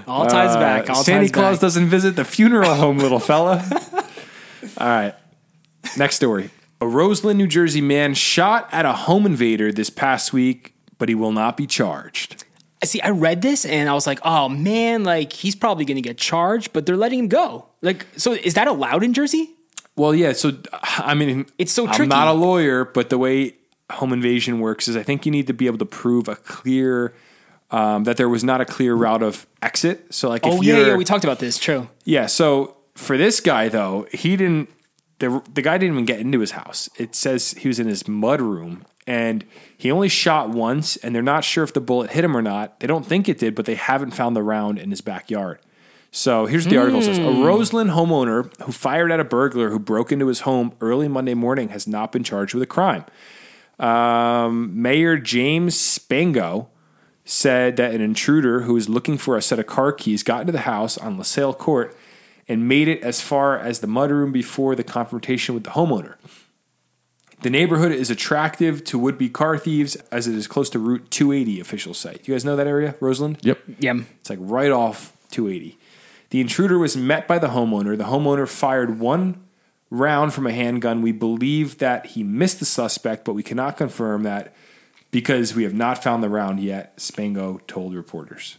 All ties back. All Santa ties Claus back. Doesn't visit the funeral home, little fella. All right. Next story. A Roseland, New Jersey man shot at a home invader this past week, but he will not be charged. See, I read this and I was like, oh man, like he's probably going to get charged, but they're letting him go. Like, so is that allowed in Jersey? Well, yeah. So, I mean, it's so tricky. I'm not a lawyer, but the way home invasion works is I think you need to be able to prove a clear, that there was not a clear route of exit. So like, we talked about this. True. Yeah. So for this guy though, the guy didn't even get into his house. It says he was in his mud room and he only shot once and they're not sure if the bullet hit him or not. They don't think it did, but they haven't found the round in his backyard. So here's what the article says. A Roseland homeowner who fired at a burglar who broke into his home early Monday morning has not been charged with a crime. Mayor James Spango said that an intruder who was looking for a set of car keys got into the house on LaSalle Court and made it as far as the mudroom before the confrontation with the homeowner. The neighborhood is attractive to would-be car thieves as it is close to Route 280, officials say. You guys know that area, Roseland? Yep. Yeah. It's like right off 280. The intruder was met by the homeowner. The homeowner fired one round from a handgun. We believe that he missed the suspect, but we cannot confirm that because we have not found the round yet, Spango told reporters.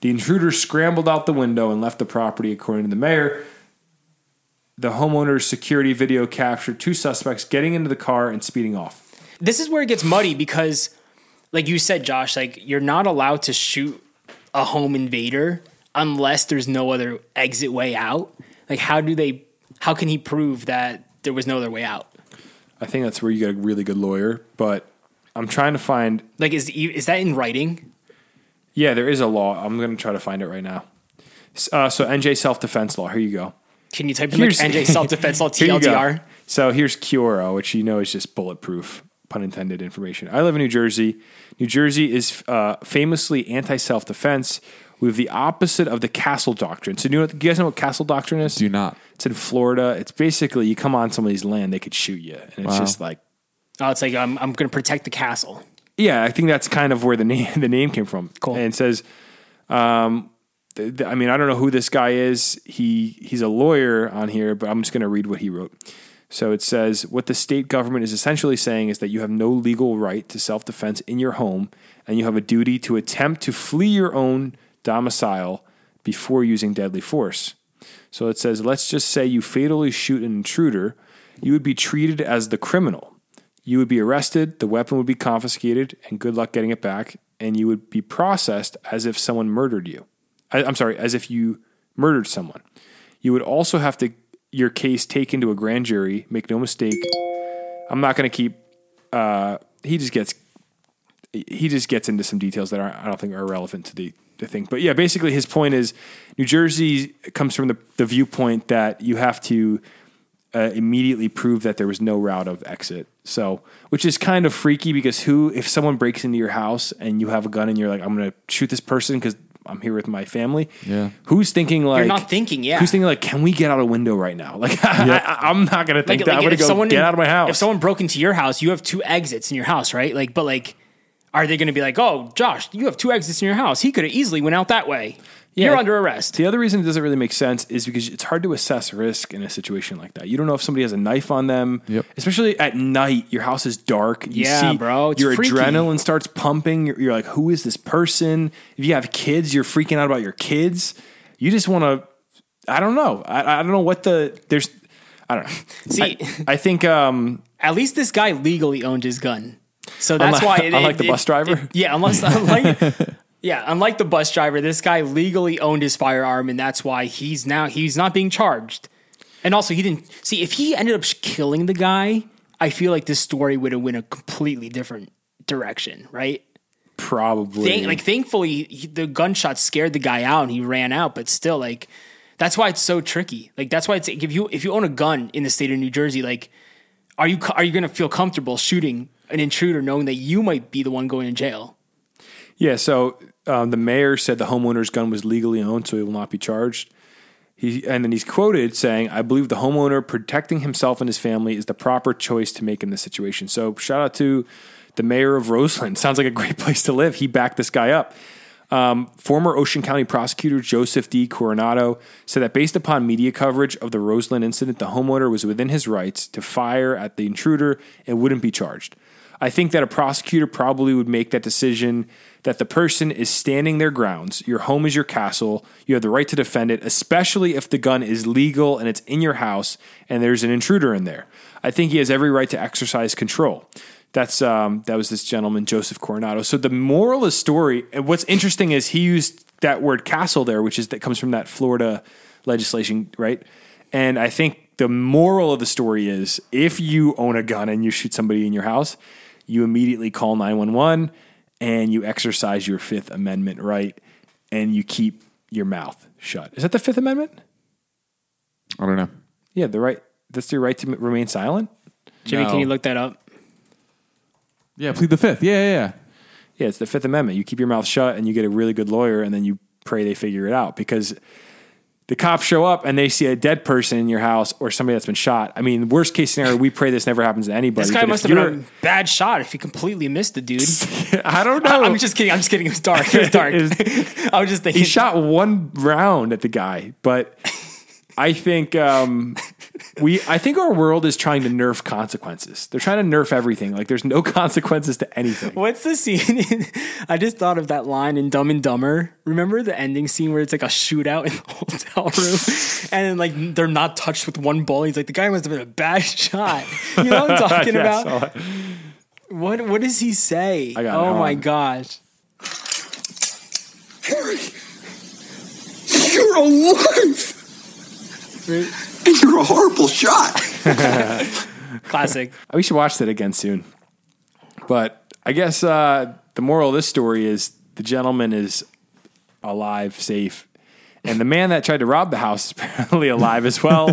The intruder scrambled out the window and left the property, according to the mayor. The homeowner's security video captured two suspects getting into the car and speeding off. This is where it gets muddy because, like you said, Josh, like you're not allowed to shoot a home invader unless there's no other exit way out. Like, how can he prove that there was no other way out? I think that's where you get a really good lawyer, but I'm trying to find... Like, is that in writing? Yeah, there is a law. I'm going to try to find it right now. So NJ self-defense law. Here you go. Can you type in like NJ self-defense law, TLDR? So here's Kiora, which you know is just bulletproof, pun intended, information. I live in New Jersey. New Jersey is famously anti-self-defense. We have the opposite of the Castle Doctrine. So do you guys know what Castle Doctrine is? Do not. It's in Florida. It's basically you come on somebody's land, they could shoot you. And it's just like... Oh, it's like, I'm going to protect the castle. Yeah, I think that's kind of where the name came from. Cool. And it says, I mean, I don't know who this guy is. He's a lawyer on here, but I'm just going to read what he wrote. So it says, what the state government is essentially saying is that you have no legal right to self-defense in your home, and you have a duty to attempt to flee your own domicile before using deadly force. So it says, let's just say you fatally shoot an intruder. You would be treated as the criminal. You would be arrested, the weapon would be confiscated, and good luck getting it back, and you would be processed as if someone murdered you. As if you murdered someone. You would also have your case taken to a grand jury, make no mistake. I'm not going to keep... He just gets into some details that I don't think are relevant to the thing. But yeah, basically his point is New Jersey comes from the viewpoint that you have to... immediately prove that there was no route of exit. So, which is kind of freaky because if someone breaks into your house and you have a gun and you're like, I'm going to shoot this person because I'm here with my family. Yeah. Who's thinking like... You're not thinking, yeah. Who's thinking like, can we get out a window right now? Like, yep. I'm not going to think that. I'm going to go get out of my house. If someone broke into your house, you have two exits in your house, right? Like, but like, are they going to be like, oh, Josh, you have two exits in your house. He could have easily went out that way. Yeah, you're under arrest. The other reason it doesn't really make sense is because it's hard to assess risk in a situation like that. You don't know if somebody has a knife on them, yep. Especially at night. Your house is dark. It's your freaky. Adrenaline starts pumping. You're like, who is this person? If you have kids, you're freaking out about your kids. You just want to, I don't know. I don't know what I don't know. See, I think. At least this guy legally owned his gun. So that's why. Unlike the bus driver? Unlike the bus driver, this guy legally owned his firearm, and that's why he's not being charged. And also, he didn't see if he ended up killing the guy. I feel like this story would have went a completely different direction, right? Probably. Thankfully, the gunshot scared the guy out, and he ran out. But still, like, that's why it's so tricky. Like, that's why it's if you own a gun in the state of New Jersey, like, are you going to feel comfortable shooting an intruder knowing that you might be the one going to jail? Yeah, so the mayor said the homeowner's gun was legally owned, so he will not be charged. He's quoted saying, "I believe the homeowner protecting himself and his family is the proper choice to make in this situation." So shout out to the mayor of Roseland. Sounds like a great place to live. He backed this guy up. Former Ocean County prosecutor Joseph D. Coronado said that based upon media coverage of the Roseland incident, the homeowner was within his rights to fire at the intruder and wouldn't be charged. I think that a prosecutor probably would make that decision that the person is standing their grounds. Your home is your castle. You have the right to defend it, especially if the gun is legal and it's in your house and there's an intruder in there. I think he has every right to exercise control. That's that was this gentleman, Joseph Coronado. So the moral of the story, and what's interesting is he used that word castle there, which is that comes from that Florida legislation, right? And I think the moral of the story is if you own a gun and you shoot somebody in your house, you immediately call 911 and you exercise your Fifth Amendment right and you keep your mouth shut. Is that the Fifth Amendment? I don't know. Yeah, the right. That's your right to remain silent. Jimmy, no. Can you look that up? Yeah, plead the Fifth. Yeah. Yeah, it's the Fifth Amendment. You keep your mouth shut and you get a really good lawyer and then you pray they figure it out, because the cops show up and they see a dead person in your house or somebody that's been shot. I mean, worst case scenario, we pray this never happens to anybody. This guy must have been a bad shot if he completely missed the dude. I don't know. I'm just kidding. It was dark. I was just thinking. He shot one round at the guy, but I think I think our world is trying to nerf consequences. They're trying to nerf everything. Like there's no consequences to anything. What's the scene? I just thought of that line in Dumb and Dumber. Remember the ending scene where it's like a shootout in the hotel room and like they're not touched with one bullet. He's like, the guy must have been a bad shot. You know what I'm talking about? What does he say? Oh my gosh. Harry, you're alive. And you're a horrible shot. Classic. We should watch that again soon. But I guess the moral of this story is the gentleman is alive, safe. And the man that tried to rob the house is apparently alive as well.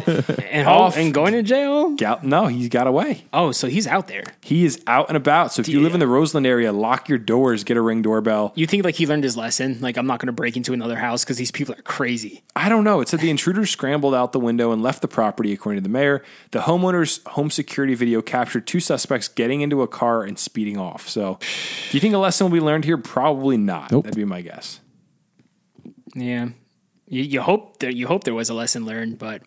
and going to jail? No, he got away. Oh, so he's out there. He is out and about. So if you live in the Roseland area, lock your doors, get a Ring doorbell. You think like he learned his lesson? Like, I'm not going to break into another house because these people are crazy. I don't know. It said the intruder scrambled out the window and left the property, according to the mayor. The homeowner's home security video captured two suspects getting into a car and speeding off. So do you think a lesson will be learned here? Probably not. Nope. That'd be my guess. Yeah. You hope there was a lesson learned, but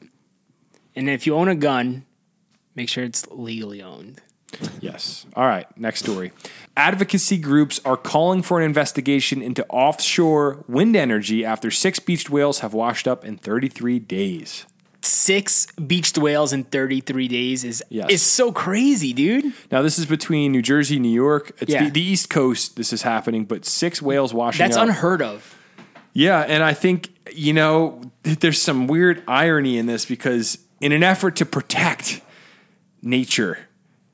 and if you own a gun, make sure it's legally owned. Yes. All right. Next story. Advocacy groups are calling for an investigation into offshore wind energy after 6 beached whales have washed up in 33 days. 6 beached whales in 33 days is so crazy, dude. Now, this is between New Jersey, New York. It's the East Coast this is happening, but 6 whales washing up. That's unheard of. Yeah, and I think, you know, there's some weird irony in this because in an effort to protect nature,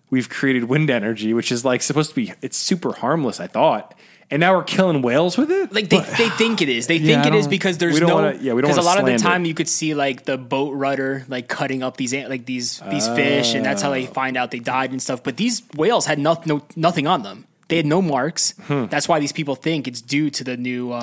we've created wind energy, which is like supposed to be, it's super harmless, I thought. And now we're killing whales with it? Like they think it is. They think it is because there's no, because a lot of the time you could see like the boat rudder, like cutting up these fish, and that's how they find out they died and stuff. But these whales had nothing on them. They had no marks. That's why these people think it's due to the new,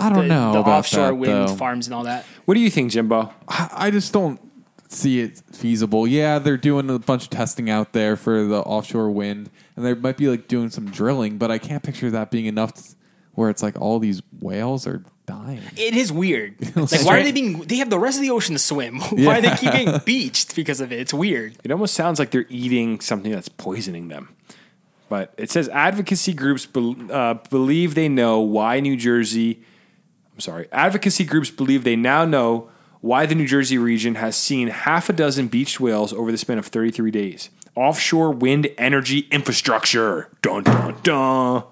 I don't know. The about offshore that, wind though. Farms and all that. What do you think, Jimbo? I just don't see it feasible. Yeah, they're doing a bunch of testing out there for the offshore wind, and they might be like doing some drilling, but I can't picture that being enough where it's like all these whales are dying. It is weird. Like, why are they being? They have the rest of the ocean to swim. Why are they keep getting beached because of it? It's weird. It almost sounds like they're eating something that's poisoning them. But it says advocacy groups believe they know why New Jersey. Advocacy groups believe they now know why the New Jersey region has seen half a dozen beached whales over the span of 33 days. Offshore wind energy infrastructure. Dun, dun, dun.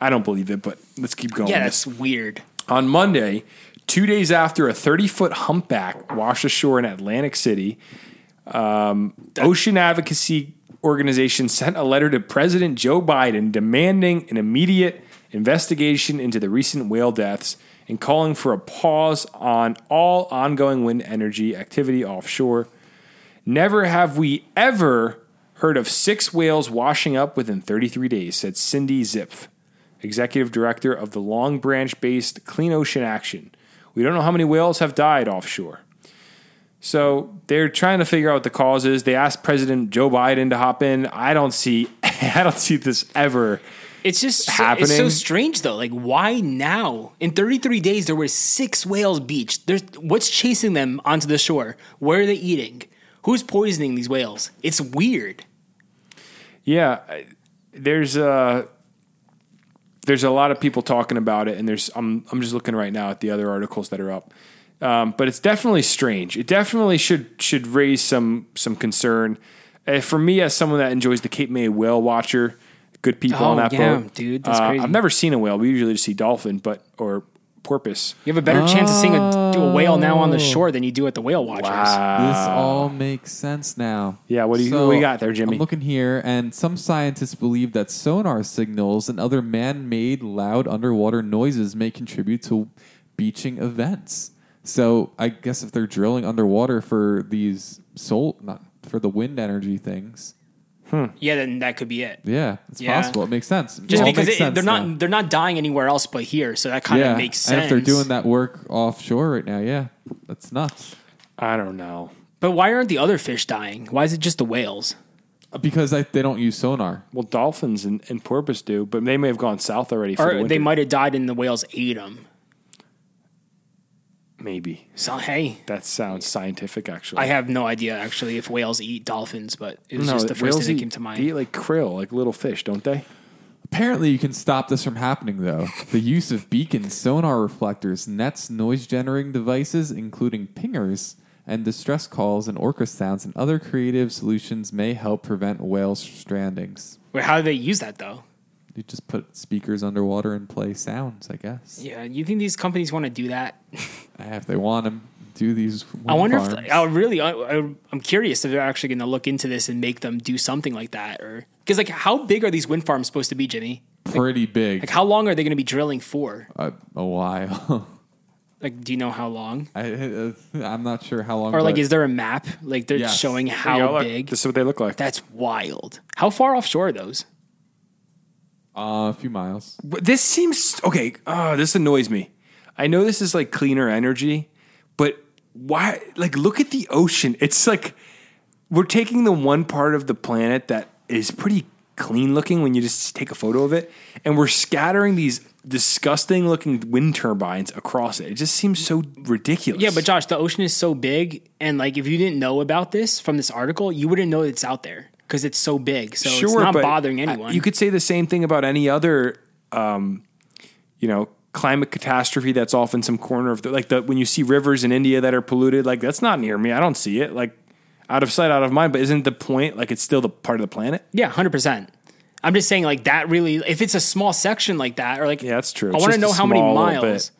I don't believe it, but let's keep going. Yeah, that's weird. On Monday, 2 days after a 30-foot humpback washed ashore in Atlantic City, ocean advocacy organization sent a letter to President Joe Biden demanding an immediate investigation into the recent whale deaths and calling for a pause on all ongoing wind energy activity offshore. Never have we ever heard of 6 whales washing up within 33 days, said Cindy Zipf, executive director of the Long Branch-based Clean Ocean Action, We don't know how many whales have died offshore. So they're trying to figure out what the cause is. They asked President Joe Biden to hop in. I don't see this ever. It's just happening. It's so strange though. Like, why now? In 33 days, there were 6 whales beached. What's chasing them onto the shore? Where are they eating? Who's poisoning these whales? It's weird. Yeah, there's a lot of people talking about it, and I'm just looking right now at the other articles that are up. But it's definitely strange. It definitely should raise some concern. For me, as someone that enjoys the Cape May Whale Watcher, good people on that boat. Dude, that's crazy. I've never seen a whale. We usually just see dolphin, or porpoise. You have a better chance of seeing a whale now on the shore than you do at the Whale Watchers. Wow. This all makes sense now. Yeah, what do you got there, Jimmy? I'm looking here, and some scientists believe that sonar signals and other man-made loud underwater noises may contribute to beaching events. So I guess if they're drilling underwater for these for the wind energy things. Yeah, then that could be it. Yeah, it's possible. It makes sense. Just because they're not dying anywhere else but here, so that kind of makes sense. And if they're doing that work offshore right now, that's nuts. I don't know. But why aren't the other fish dying? Why is it just the whales? Because they don't use sonar. Well, dolphins and porpoise do, but they may have gone south already for the winter. They might have died and the whales ate them. Maybe. So, hey. That sounds scientific, actually. I have no idea, actually, if whales eat dolphins, but it was just the first thing that came to mind. They eat, like, krill, like little fish, don't they? Apparently, you can stop this from happening, though. The use of beacons, sonar reflectors, nets, noise-generating devices, including pingers, and distress calls and orca sounds and other creative solutions may help prevent whale strandings. Wait, how do they use that, though? You just put speakers underwater and play sounds, I guess. Yeah, you think these companies want to do that? If they want to do these wind farms. I wonder if I'm curious if they're actually going to look into this and make them do something like that, or because like how big are these wind farms supposed to be, Jimmy? Pretty big. Like how long are they going to be drilling for? A while. Like, do you know how long? I'm not sure how long. Or like, is there a map? Like they're showing how big. This is what they look like. That's wild. How far offshore are those? A few miles. This seems... Okay, this annoys me. I know this is like cleaner energy, but why... Like, look at the ocean. It's like... We're taking the one part of the planet that is pretty clean looking when you just take a photo of it, and we're scattering these disgusting looking wind turbines across it. It just seems so ridiculous. Yeah, but Josh, the ocean is so big, and like if you didn't know about this from this article, you wouldn't know it's out there. Because it's so big, so sure, it's not bothering anyone. You could say the same thing about any other, climate catastrophe that's off in some corner of when you see rivers in India that are polluted, like that's not near me. I don't see it, like out of sight, out of mind. But isn't the point like it's still the part of the planet? Yeah, 100%. I'm just saying like that really, if it's a small section like that, or like yeah, that's true. I want to know how many miles.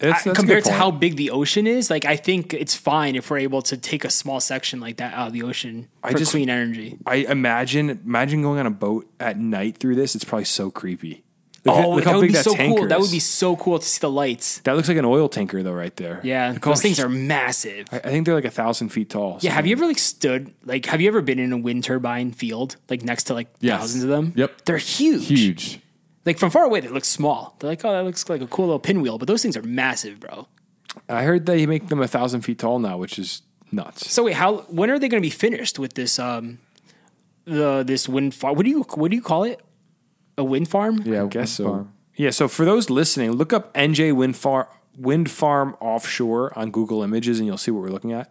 That's compared to how big the ocean is, like I think it's fine if we're able to take a small section like that out of the ocean for clean energy. I imagine going on a boat at night through this. It's probably so creepy. Look that how would big be that so tanker cool. Is. That would be so cool to see the lights. That looks like an oil tanker though, right there. Yeah, those things are massive. I think they're like 1,000 feet tall. Yeah, have you ever have you ever been in a wind turbine field like next to like thousands of them? Yep, they're huge. Huge. Like, from far away, they look small. They're like, oh, that looks like a cool little pinwheel. But those things are massive, bro. I heard they make them 1,000 feet tall now, which is nuts. So, wait, when are they going to be finished with this this wind farm? What do you call it? A wind farm? Yeah, I guess so. Farm. Yeah, so for those listening, look up NJ Wind Farm Offshore on Google Images, and you'll see what we're looking at.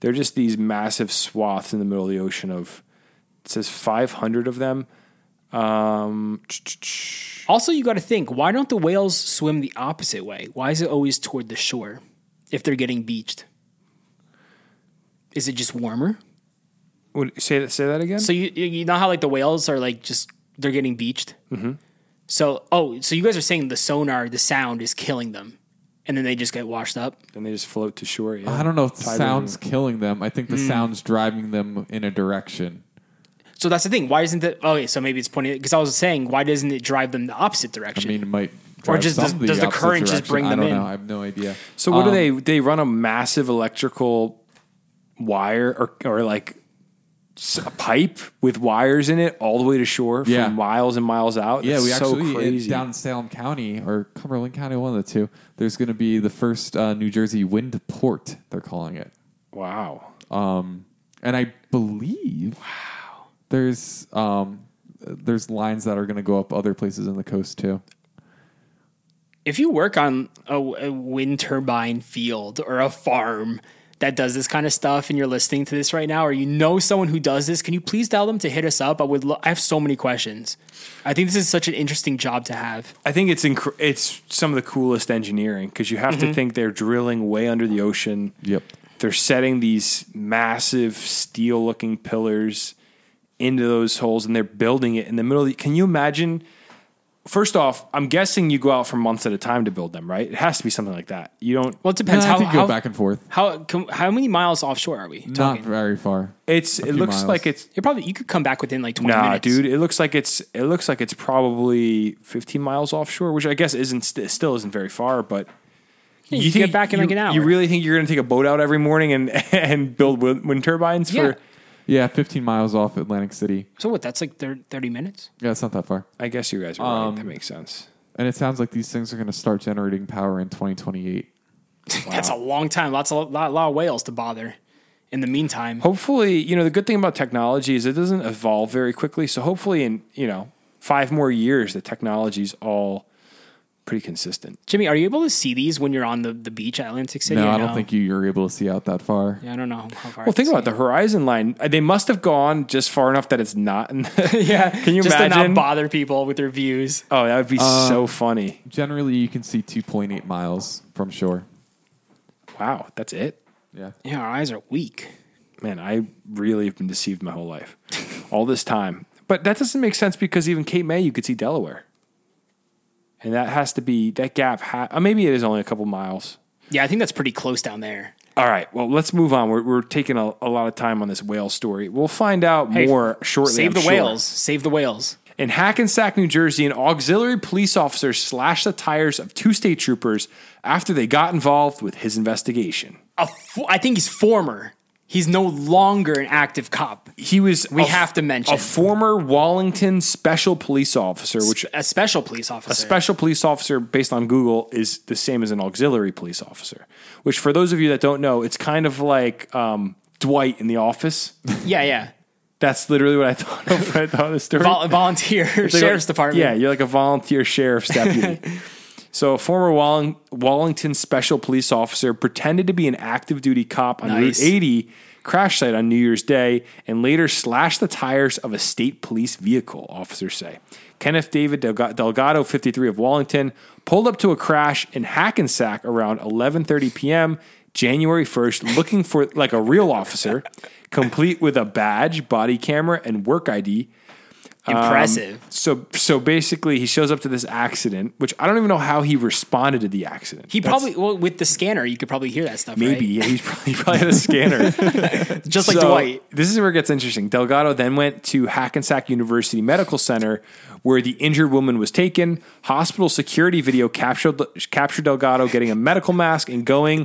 They're just these massive swaths in the middle of the ocean of, it says 500 of them. Also, you got to think, why don't the whales swim the opposite way? Why is it always toward the shore if they're getting beached? Is it just warmer? Say that again? So you know how like the whales are like just, they're getting beached? Mm-hmm. So you guys are saying the sonar, the sound is killing them. And then they just get washed up? And they just float to shore. Yeah. I don't know if the sound's killing them. I think the sound's driving them in a direction. So that's the thing. Why isn't it? Okay, so maybe it's pointing. Because I was saying, why doesn't it drive them the opposite direction? I mean, it might. Drive or just does the current just bring them in? I don't know. I have no idea. So what do they? They run a massive electrical wire or like a pipe with wires in it all the way to shore from miles and miles out. Yeah, it's down in Salem County or Cumberland County, one of the two, there's going to be the first New Jersey wind port, they're calling it. Wow. And I believe there's lines that are going to go up other places in the coast too. If you work on a wind turbine field or a farm that does this kind of stuff and you're listening to this right now, or you know someone who does this, can you please tell them to hit us up? I have so many questions. I think this is such an interesting job to have. I think it's some of the coolest engineering, because you have to think they're drilling way under the ocean. Yep. They're setting these massive steel-looking pillars into those holes, and they're building it in the middle of the... Can you imagine... First off, I'm guessing you go out for months at a time to build them, right? It has to be something like that. You don't. Well, it depends. I think you go back and forth. How many miles offshore are we talking? Not very far. You could come back within like 20 minutes. Nah, dude. It looks like it's probably 15 miles offshore, which I guess still isn't very far. But yeah, you think, get back in like an hour. You really think you're going to take a boat out every morning and build wind turbines for? Yeah, 15 miles off Atlantic City. So what, that's like 30 minutes? Yeah, it's not that far. I guess you guys are right. That makes sense. And it sounds like these things are going to start generating power in 2028. Wow. That's a long time. Lots of whales to bother in the meantime. Hopefully, the good thing about technology is it doesn't evolve very quickly. So hopefully in, 5 more years, the technology's all pretty consistent. Jimmy, are you able to see these when you're on the beach at Atlantic City? No, I don't think you're able to see out that far. Yeah, I don't know how far. Well, think about the horizon line. They must have gone just far enough that it's not. Can you just imagine? Just to not bother people with their views. Oh, that would be so funny. Generally, you can see 2.8 miles from shore. Wow, that's it? Yeah. Yeah, our eyes are weak. Man, I really have been deceived my whole life. All this time. But that doesn't make sense, because even Cape May, you could see Delaware. And that has to be, that gap, maybe it is only a couple miles. Yeah, I think that's pretty close down there. All right, well, let's move on. We're taking a lot of time on this whale story. We'll find out more shortly. Save the whales. In Hackensack, New Jersey, an auxiliary police officer slashed the tires of 2 state troopers after they got involved with his investigation. I think he's former. He's no longer an active cop. He was, we have to mention, a former Wallington special police officer, which a special police officer. A special police officer, based on Google, is the same as an auxiliary police officer, which for those of you that don't know, it's kind of like Dwight in The Office. Yeah, yeah. That's literally what I thought of when I thought of the story. Volunteer sheriff's department. Yeah, you're like a volunteer sheriff's deputy. So a former Wallington special police officer pretended to be an active duty cop on Route 80 crash site on New Year's Day and later slashed the tires of a state police vehicle, officers say. Kenneth David Delgado, 53, of Wallington, pulled up to a crash in Hackensack around 11:30 p.m. January 1st, looking for like a real officer, complete with a badge, body camera, and work ID. Impressive. So basically he shows up to this accident, which I don't even know how he responded to the accident. With the scanner, you could probably hear that stuff. Maybe. Right? Yeah, he probably had a scanner. Just like Dwight. This is where it gets interesting. Delgado then went to Hackensack University Medical Center, where the injured woman was taken. Hospital security video captured Delgado getting a medical mask and going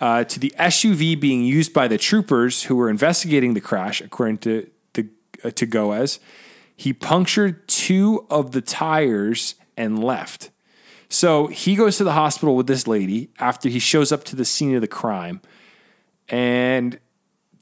to the SUV being used by the troopers who were investigating the crash, according to Goez. He punctured 2 of the tires and left. So he goes to the hospital with this lady after he shows up to the scene of the crime. And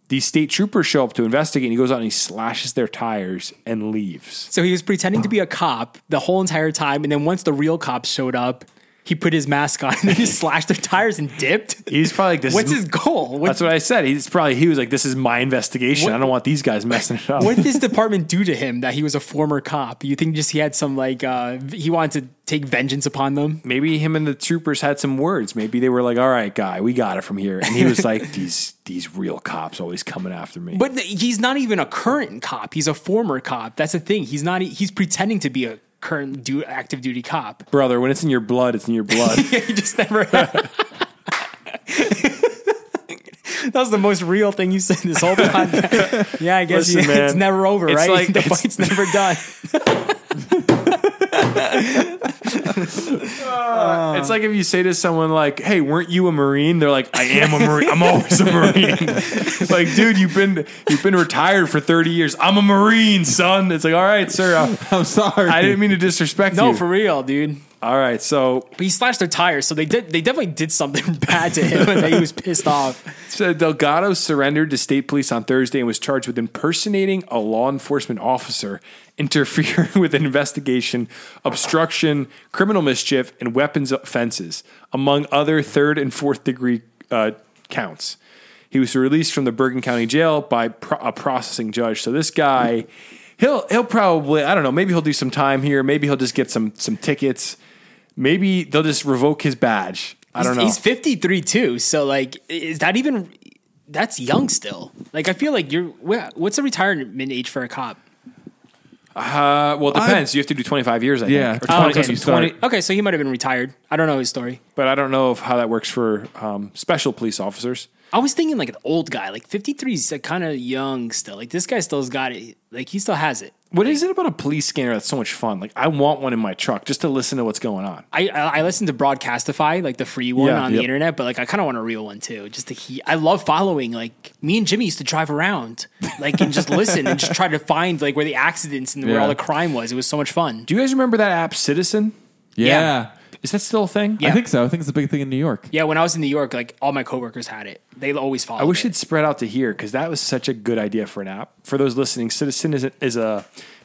these state troopers show up to investigate, and he goes out and he slashes their tires and leaves. So he was pretending to be a cop the whole entire time. And then once the real cops showed up, he put his mask on and he slashed their tires and dipped. He's probably like, this. What's his goal? That's what I said. He was like, this is my investigation. I don't want these guys messing it up. What did this department do to him that he was a former cop? You think just he had some he wanted to take vengeance upon them? Maybe him and the troopers had some words. Maybe they were like, all right, guy, we got it from here. And he was like, these real cops always coming after me. But he's not even a current cop. He's a former cop. That's the thing. He's pretending to be a current active duty cop. Brother, when it's in your blood, it's in your blood. Yeah, you just never... That was the most real thing you said this whole time. Yeah, I guess it's never over, right? Like, the fight's never done. It's like if you say to someone like, hey, weren't you a Marine? They're like, I am a Marine. I'm always a Marine. Like, dude, you've been retired for 30 years. I'm a Marine, son. It's like, all right, sir. I'm sorry. I didn't mean to disrespect you. No, for real, dude. All right, so... But he slashed their tires, so they definitely did something bad to him, and he was pissed off. So Delgado surrendered to state police on Thursday and was charged with impersonating a law enforcement officer, interfering with an investigation, obstruction, criminal mischief, and weapons offenses, among other third- and fourth-degree counts. He was released from the Bergen County Jail by a processing judge. So this guy, he'll probably... I don't know, maybe he'll do some time here. Maybe he'll just get some tickets. Maybe they'll just revoke his badge. I don't know. He's 53 too. So like, is that even, that's young still. Like, I feel like what's the retirement age for a cop? Well, it depends. You have to do 25 years, I think. Yeah. Okay. So he might've been retired. I don't know his story, but I don't know how that works for, special police officers. I was thinking like an old guy, like 53 is like kind of young still. Like this guy still's got it. Like he still has it. What is it about a police scanner that's so much fun? Like, I want one in my truck just to listen to what's going on. I listen to Broadcastify, like the free one on the internet, but like I kind of want a real one too. I love following. Like me and Jimmy used to drive around, like and just listen and just try to find like where the accidents and where all the crime was. It was so much fun. Do you guys remember that app, Citizen? Yeah. Is that still a thing? Yeah. I think so. I think it's a big thing in New York. Yeah, when I was in New York, like all my coworkers had it. They always followed it. I wish it'd spread out to here because that was such a good idea for an app. For those listening, Citizen is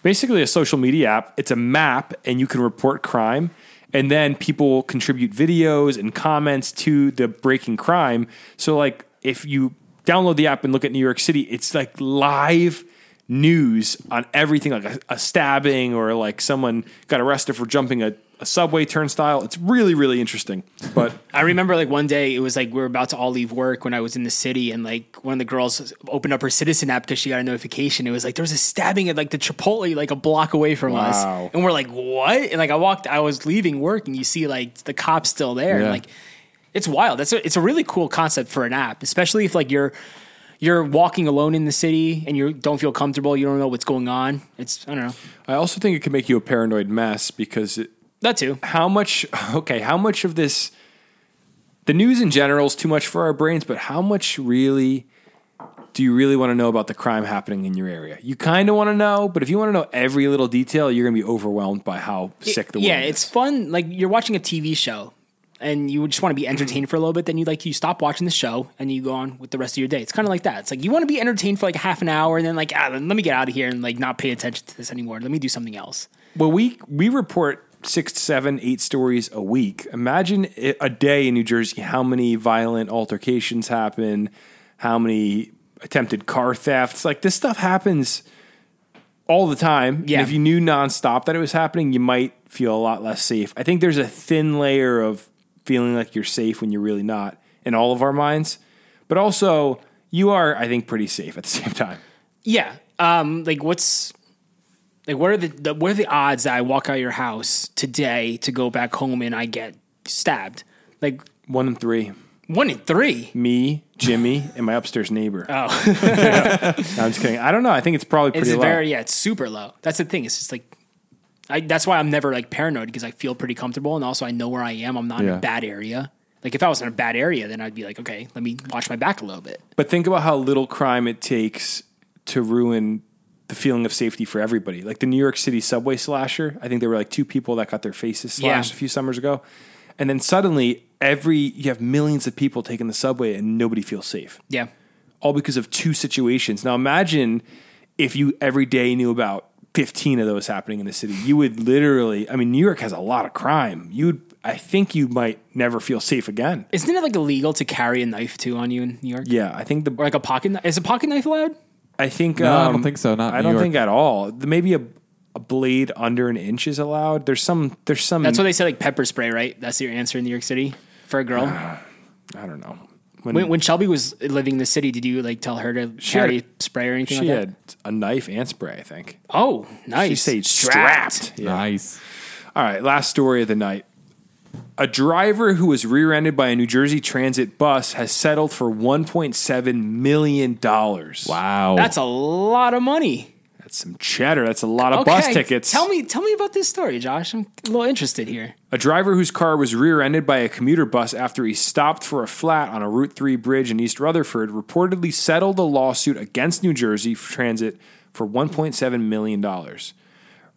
basically a social media app. It's a map and you can report crime. And then people contribute videos and comments to the breaking crime. So like if you download the app and look at New York City, it's like live news on everything, like a stabbing or like someone got arrested for jumping a subway turnstile. It's really, really interesting. But I remember like one day it was like, we were about to all leave work when I was in the city. And like one of the girls opened up her Citizen app cause she got a notification. It was like, there was a stabbing at like the Chipotle, like a block away from us. And we're like, what? And like, I was leaving work and you see like the cops still there. Yeah. And like, it's wild. It's a really cool concept for an app, especially if like you're walking alone in the city and you don't feel comfortable. You don't know what's going on. I don't know. I also think it can make you a paranoid mess because that too. How much of this, the news in general is too much for our brains, but how much really do you really want to know about the crime happening in your area? You kind of want to know, but if you want to know every little detail, you're going to be overwhelmed by how sick the world is. Yeah, it's fun. Like you're watching a TV show and you just want to be entertained for a little bit. Then you stop watching the show and you go on with the rest of your day. It's kind of like that. It's like, you want to be entertained for like half an hour and then like, let me get out of here and like not pay attention to this anymore. Let me do something else. Well, we report 6, 7, 8 stories a week. Imagine a day in New Jersey, how many violent altercations happen, how many attempted car thefts. Like this stuff happens all the time. Yeah. And if you knew nonstop that it was happening, you might feel a lot less safe. I think there's a thin layer of feeling like you're safe when you're really not in all of our minds, but also you are, I think, pretty safe at the same time. Yeah. What are the odds that I walk out of your house today to go back home and I get stabbed? Like 1 in 3. 1 in 3? Me, Jimmy, and my upstairs neighbor. Oh. Yeah. No, I'm just kidding. I don't know. I think it's probably pretty low. It's super low. That's the thing. It's just like, that's why I'm never like paranoid because I feel pretty comfortable. And also I know where I am. I'm not in a bad area. Like if I was in a bad area, then I'd be like, okay, let me watch my back a little bit. But think about how little crime it takes to ruin the feeling of safety for everybody. Like the New York City subway slasher, I think there were like 2 people that got their faces slashed a few summers ago. And then suddenly you have millions of people taking the subway and nobody feels safe. Yeah. All because of 2 situations. Now imagine if you every day knew about 15 of those happening in the city, you would literally, I mean, New York has a lot of crime. I think you might never feel safe again. Isn't it like illegal to carry a knife too on you in New York? Yeah. I think or like a pocket knife. Is a pocket knife allowed? I think no, I don't think so. Not I New don't York. Think at all. Maybe a blade under an inch is allowed. There's some. That's what they say, like pepper spray, right? That's your answer in New York City for a girl. I don't know. When Shelby was living in the city, did you like tell her to carry spray or anything? She had a knife and spray, I think. Oh, nice. She stayed strapped. Yeah. Nice. All right, last story of the night. A driver who was rear-ended by a New Jersey Transit bus has settled for $1.7 million. Wow. That's a lot of money. That's some cheddar. That's a lot of bus tickets. Tell me about this story, Josh. I'm a little interested here. A driver whose car was rear-ended by a commuter bus after he stopped for a flat on a Route 3 bridge in East Rutherford reportedly settled a lawsuit against New Jersey Transit for $1.7 million.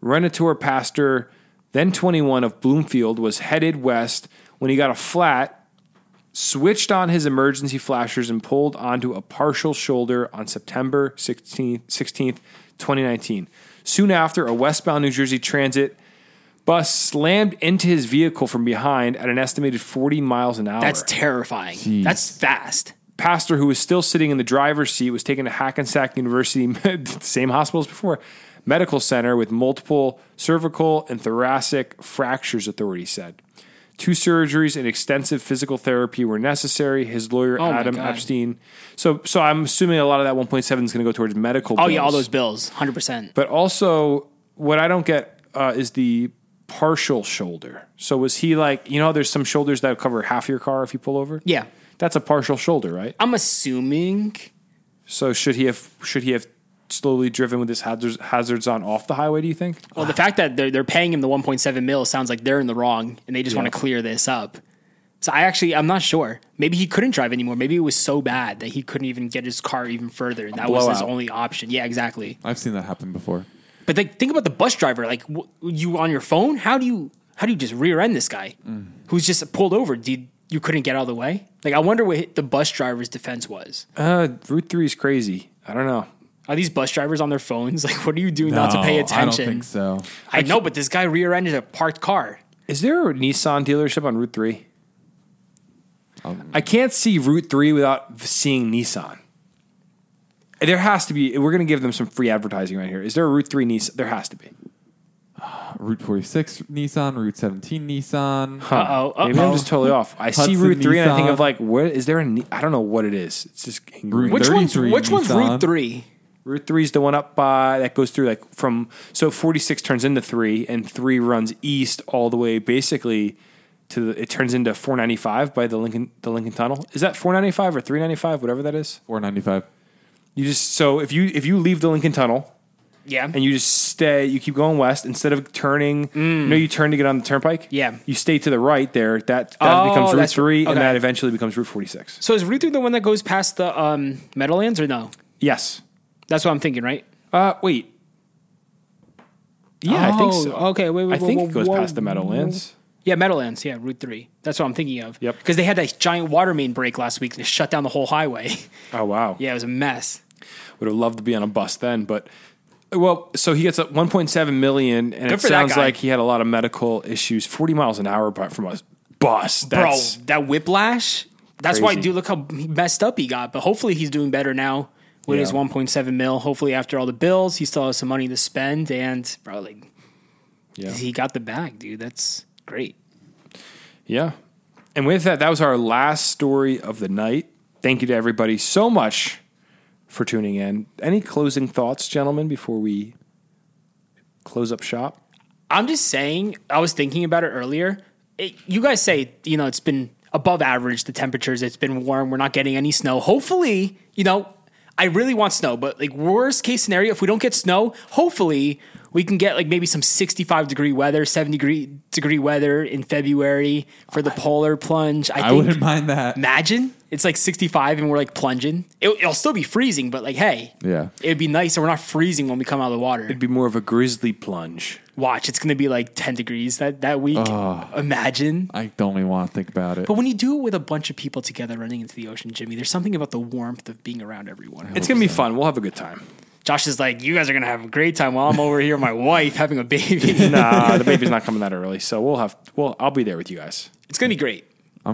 Renoteur Pastor, then 21, of Bloomfield, was headed west when he got a flat, switched on his emergency flashers, and pulled onto a partial shoulder on September 16th, 2019. Soon after, a westbound New Jersey Transit bus slammed into his vehicle from behind at an estimated 40 miles an hour. That's terrifying. Jeez. That's fast. Pastor, who was still sitting in the driver's seat, was taken to Hackensack University, same hospital as before, Medical Center with multiple cervical and thoracic fractures, authorities said. 2 surgeries and extensive physical therapy were necessary. His lawyer, Adam Epstein. So I'm assuming a lot of that 1.7 is going to go towards medical bills. Oh, yeah, all those bills, 100%. But also, what I don't get is the partial shoulder. So was he like, you know, there's some shoulders that cover half your car if you pull over? Yeah. That's a partial shoulder, right? I'm assuming. So should he have slowly driven with his hazards on off the highway, do you think? Well, the fact that they're paying him the 1.7 mil sounds like they're in the wrong and they just want to clear this up. So I'm not sure. Maybe he couldn't drive anymore. Maybe it was so bad that he couldn't even get his car even further. That was his only option. Yeah, exactly. I've seen that happen before. But think about the bus driver. Like, you on your phone? How do you just rear end this guy who's just pulled over? You couldn't get out of the way? Like, I wonder what the bus driver's defense was. Route 3 is crazy. I don't know. Are these bus drivers on their phones? Like, what are you doing not to pay attention? I don't think so. I know, but this guy rear-ended a parked car. Is there a Nissan dealership on Route 3? I can't see Route 3 without seeing Nissan. There has to be. We're going to give them some free advertising right here. Is there a Route 3 Nissan? There has to be. Route 46 Nissan, Route 17 Nissan. Huh. Uh-oh. Maybe I'm just totally off. I see Route 3 Nissan. And I think of like, what is there? I don't know what it is. It's just Route 33 Which one's Route 3? Route 3 is the one up by that goes through like from 46 turns into 3 and 3 runs east all the way basically to it turns into 495 by the Lincoln Tunnel. Is that 495 or 395, whatever that is? 495. You just if you leave the Lincoln Tunnel, yeah, and you just you keep going west instead of turning. You turn to get on the turnpike. Yeah, you stay to the right there. That becomes Route 3, and that eventually becomes Route 46. So is Route 3 the one that goes past the Meadowlands or no? Yes. That's what I'm thinking, right? Wait. Yeah, I think so. Okay, wait. I think it goes past the Meadowlands. Yeah, Meadowlands. Yeah, Route 3. That's what I'm thinking of. Yep. Because they had that giant water main break last week that shut down the whole highway. Oh, wow. Yeah, it was a mess. Would have loved to be on a bus then, but... Well, so he gets up $1.7 million, and it sounds like he had a lot of medical issues. 40 miles an hour from a bus. That's bro, that whiplash? That's crazy. Why, dude, look how messed up he got. But hopefully he's doing better now. With his 1.7 mil, hopefully after all the bills, he still has some money to spend, and probably he got the bag, dude. That's great. Yeah. And with that, that was our last story of the night. Thank you to everybody so much for tuning in. Any closing thoughts, gentlemen, before we close up shop? I'm just saying, I was thinking about it earlier. You guys say, it's been above average, the temperatures. It's been warm. We're not getting any snow. Hopefully, I really want snow, but like worst case scenario, if we don't get snow, hopefully we can get like maybe some 65 degree weather, 70 degree weather in February for the polar plunge. I wouldn't mind that. Imagine it's like 65 and we're like plunging. It'll still be freezing, but like, hey, yeah, it'd be nice. And we're not freezing when we come out of the water. It'd be more of a grizzly plunge. Watch, it's going to be like 10 degrees that week. Oh, imagine. I don't even want to think about it. But when you do it with a bunch of people together running into the ocean, Jimmy, there's something about the warmth of being around everyone. It's going to be fun. We'll have a good time. Josh is like, you guys are going to have a great time while I'm over here with my wife having a baby. Nah, the baby's not coming that early. So I'll be there with you guys. It's going to be great.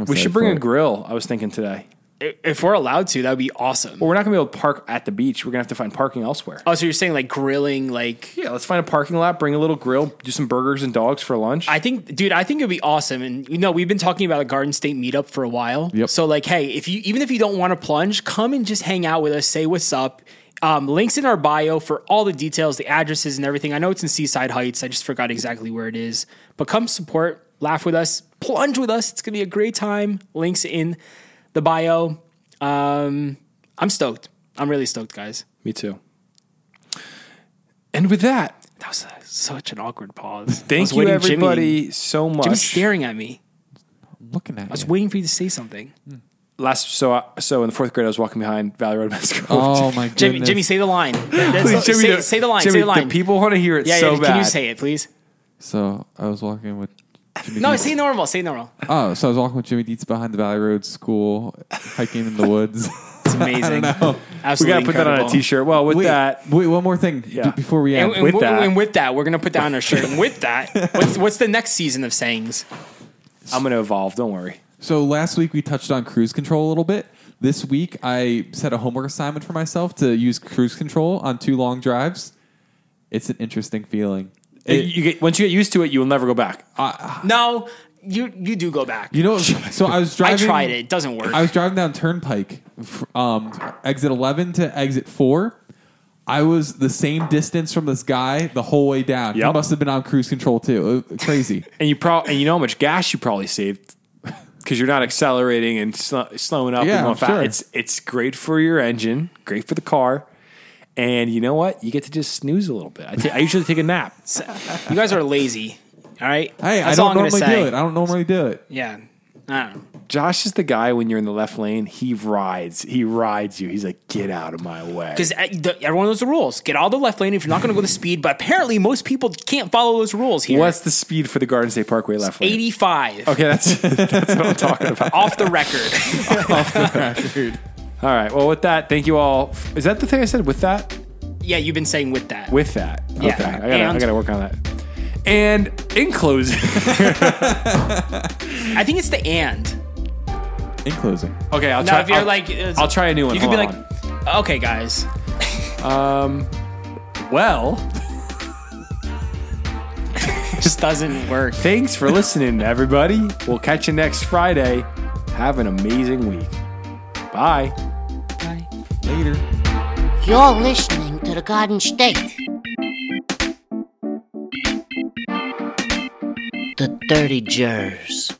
We should bring a grill, I was thinking today. If we're allowed to, that would be awesome. Well, we're not going to be able to park at the beach. We're going to have to find parking elsewhere. Oh, so you're saying like grilling, like... Yeah, let's find a parking lot, bring a little grill, do some burgers and dogs for lunch. I think it'd be awesome. And, we've been talking about a Garden State meetup for a while. Yep. So like, hey, even if you don't want to plunge, come and just hang out with us, say what's up. Links in our bio for all the details, the addresses and everything. I know it's in Seaside Heights. I just forgot exactly where it is. But come support, laugh with us, plunge with us. It's going to be a great time. Links in... the bio. I'm stoked. I'm really stoked, guys. Me too. And with that, that was such an awkward pause. Thank you, everybody, so much. Jimmy's staring at me. I'm looking at you. I was waiting for you to say something. So in the fourth grade, I was walking behind Valley Road Middle School. Oh, my goodness. Jimmy, say the line. Please, Jimmy, say the line. Jimmy, say the line. The people want to hear it so bad. Can you say it, please? So I was walking with Jimmy Dietz. Say normal. Oh, so I was walking with Jimmy Dietz behind the Valley Road School, hiking in the woods. It's amazing. Absolutely. We got to put that on a t-shirt. Well, with Wait, one more thing before we end. And with that, we're going to put that on our shirt. And with that, what's the next season of sayings? I'm going to evolve. Don't worry. So last week we touched on cruise control a little bit. This week I set a homework assignment for myself to use cruise control on 2 long drives. It's an interesting feeling. Once you get used to it, you will never go back. No, you do go back. You know, so I was driving. I tried it. It doesn't work. I was driving down Turnpike, exit 11 to exit 4. I was the same distance from this guy the whole way down. Yep. He must have been on cruise control too. Crazy. And you know how much gas you probably saved. Because you're not accelerating and slowing up and going fast. Sure. It's great for your engine, great for the car, and you know what? You get to just snooze a little bit. I usually take a nap. You guys are lazy, all right? Hey, I don't normally do it. I don't normally do it. Yeah, I don't know. Josh is the guy when you're in the left lane. He rides you. He's like, get out of my way. Because everyone knows the rules. Get out of the left lane if you're not going to go the speed. But apparently, most people can't follow those rules here. What's the speed for the Garden State Parkway left lane? 85. Okay, that's what I'm talking about. Off the record. Off the record. All right. Well, with that, thank you all. Is that the thing I said? With that? Yeah, you've been saying with that. With that. Yeah. Okay. I got to work on that. And in closing, I think it's the and. In closing. Okay, I'll try. If you're I'll try a new one. You could be like, okay, guys. Well, it just doesn't work. Thanks for listening, everybody. We'll catch you next Friday. Have an amazing week. Bye. Bye. Later. You're listening to The Garden State. The Dirty Jers.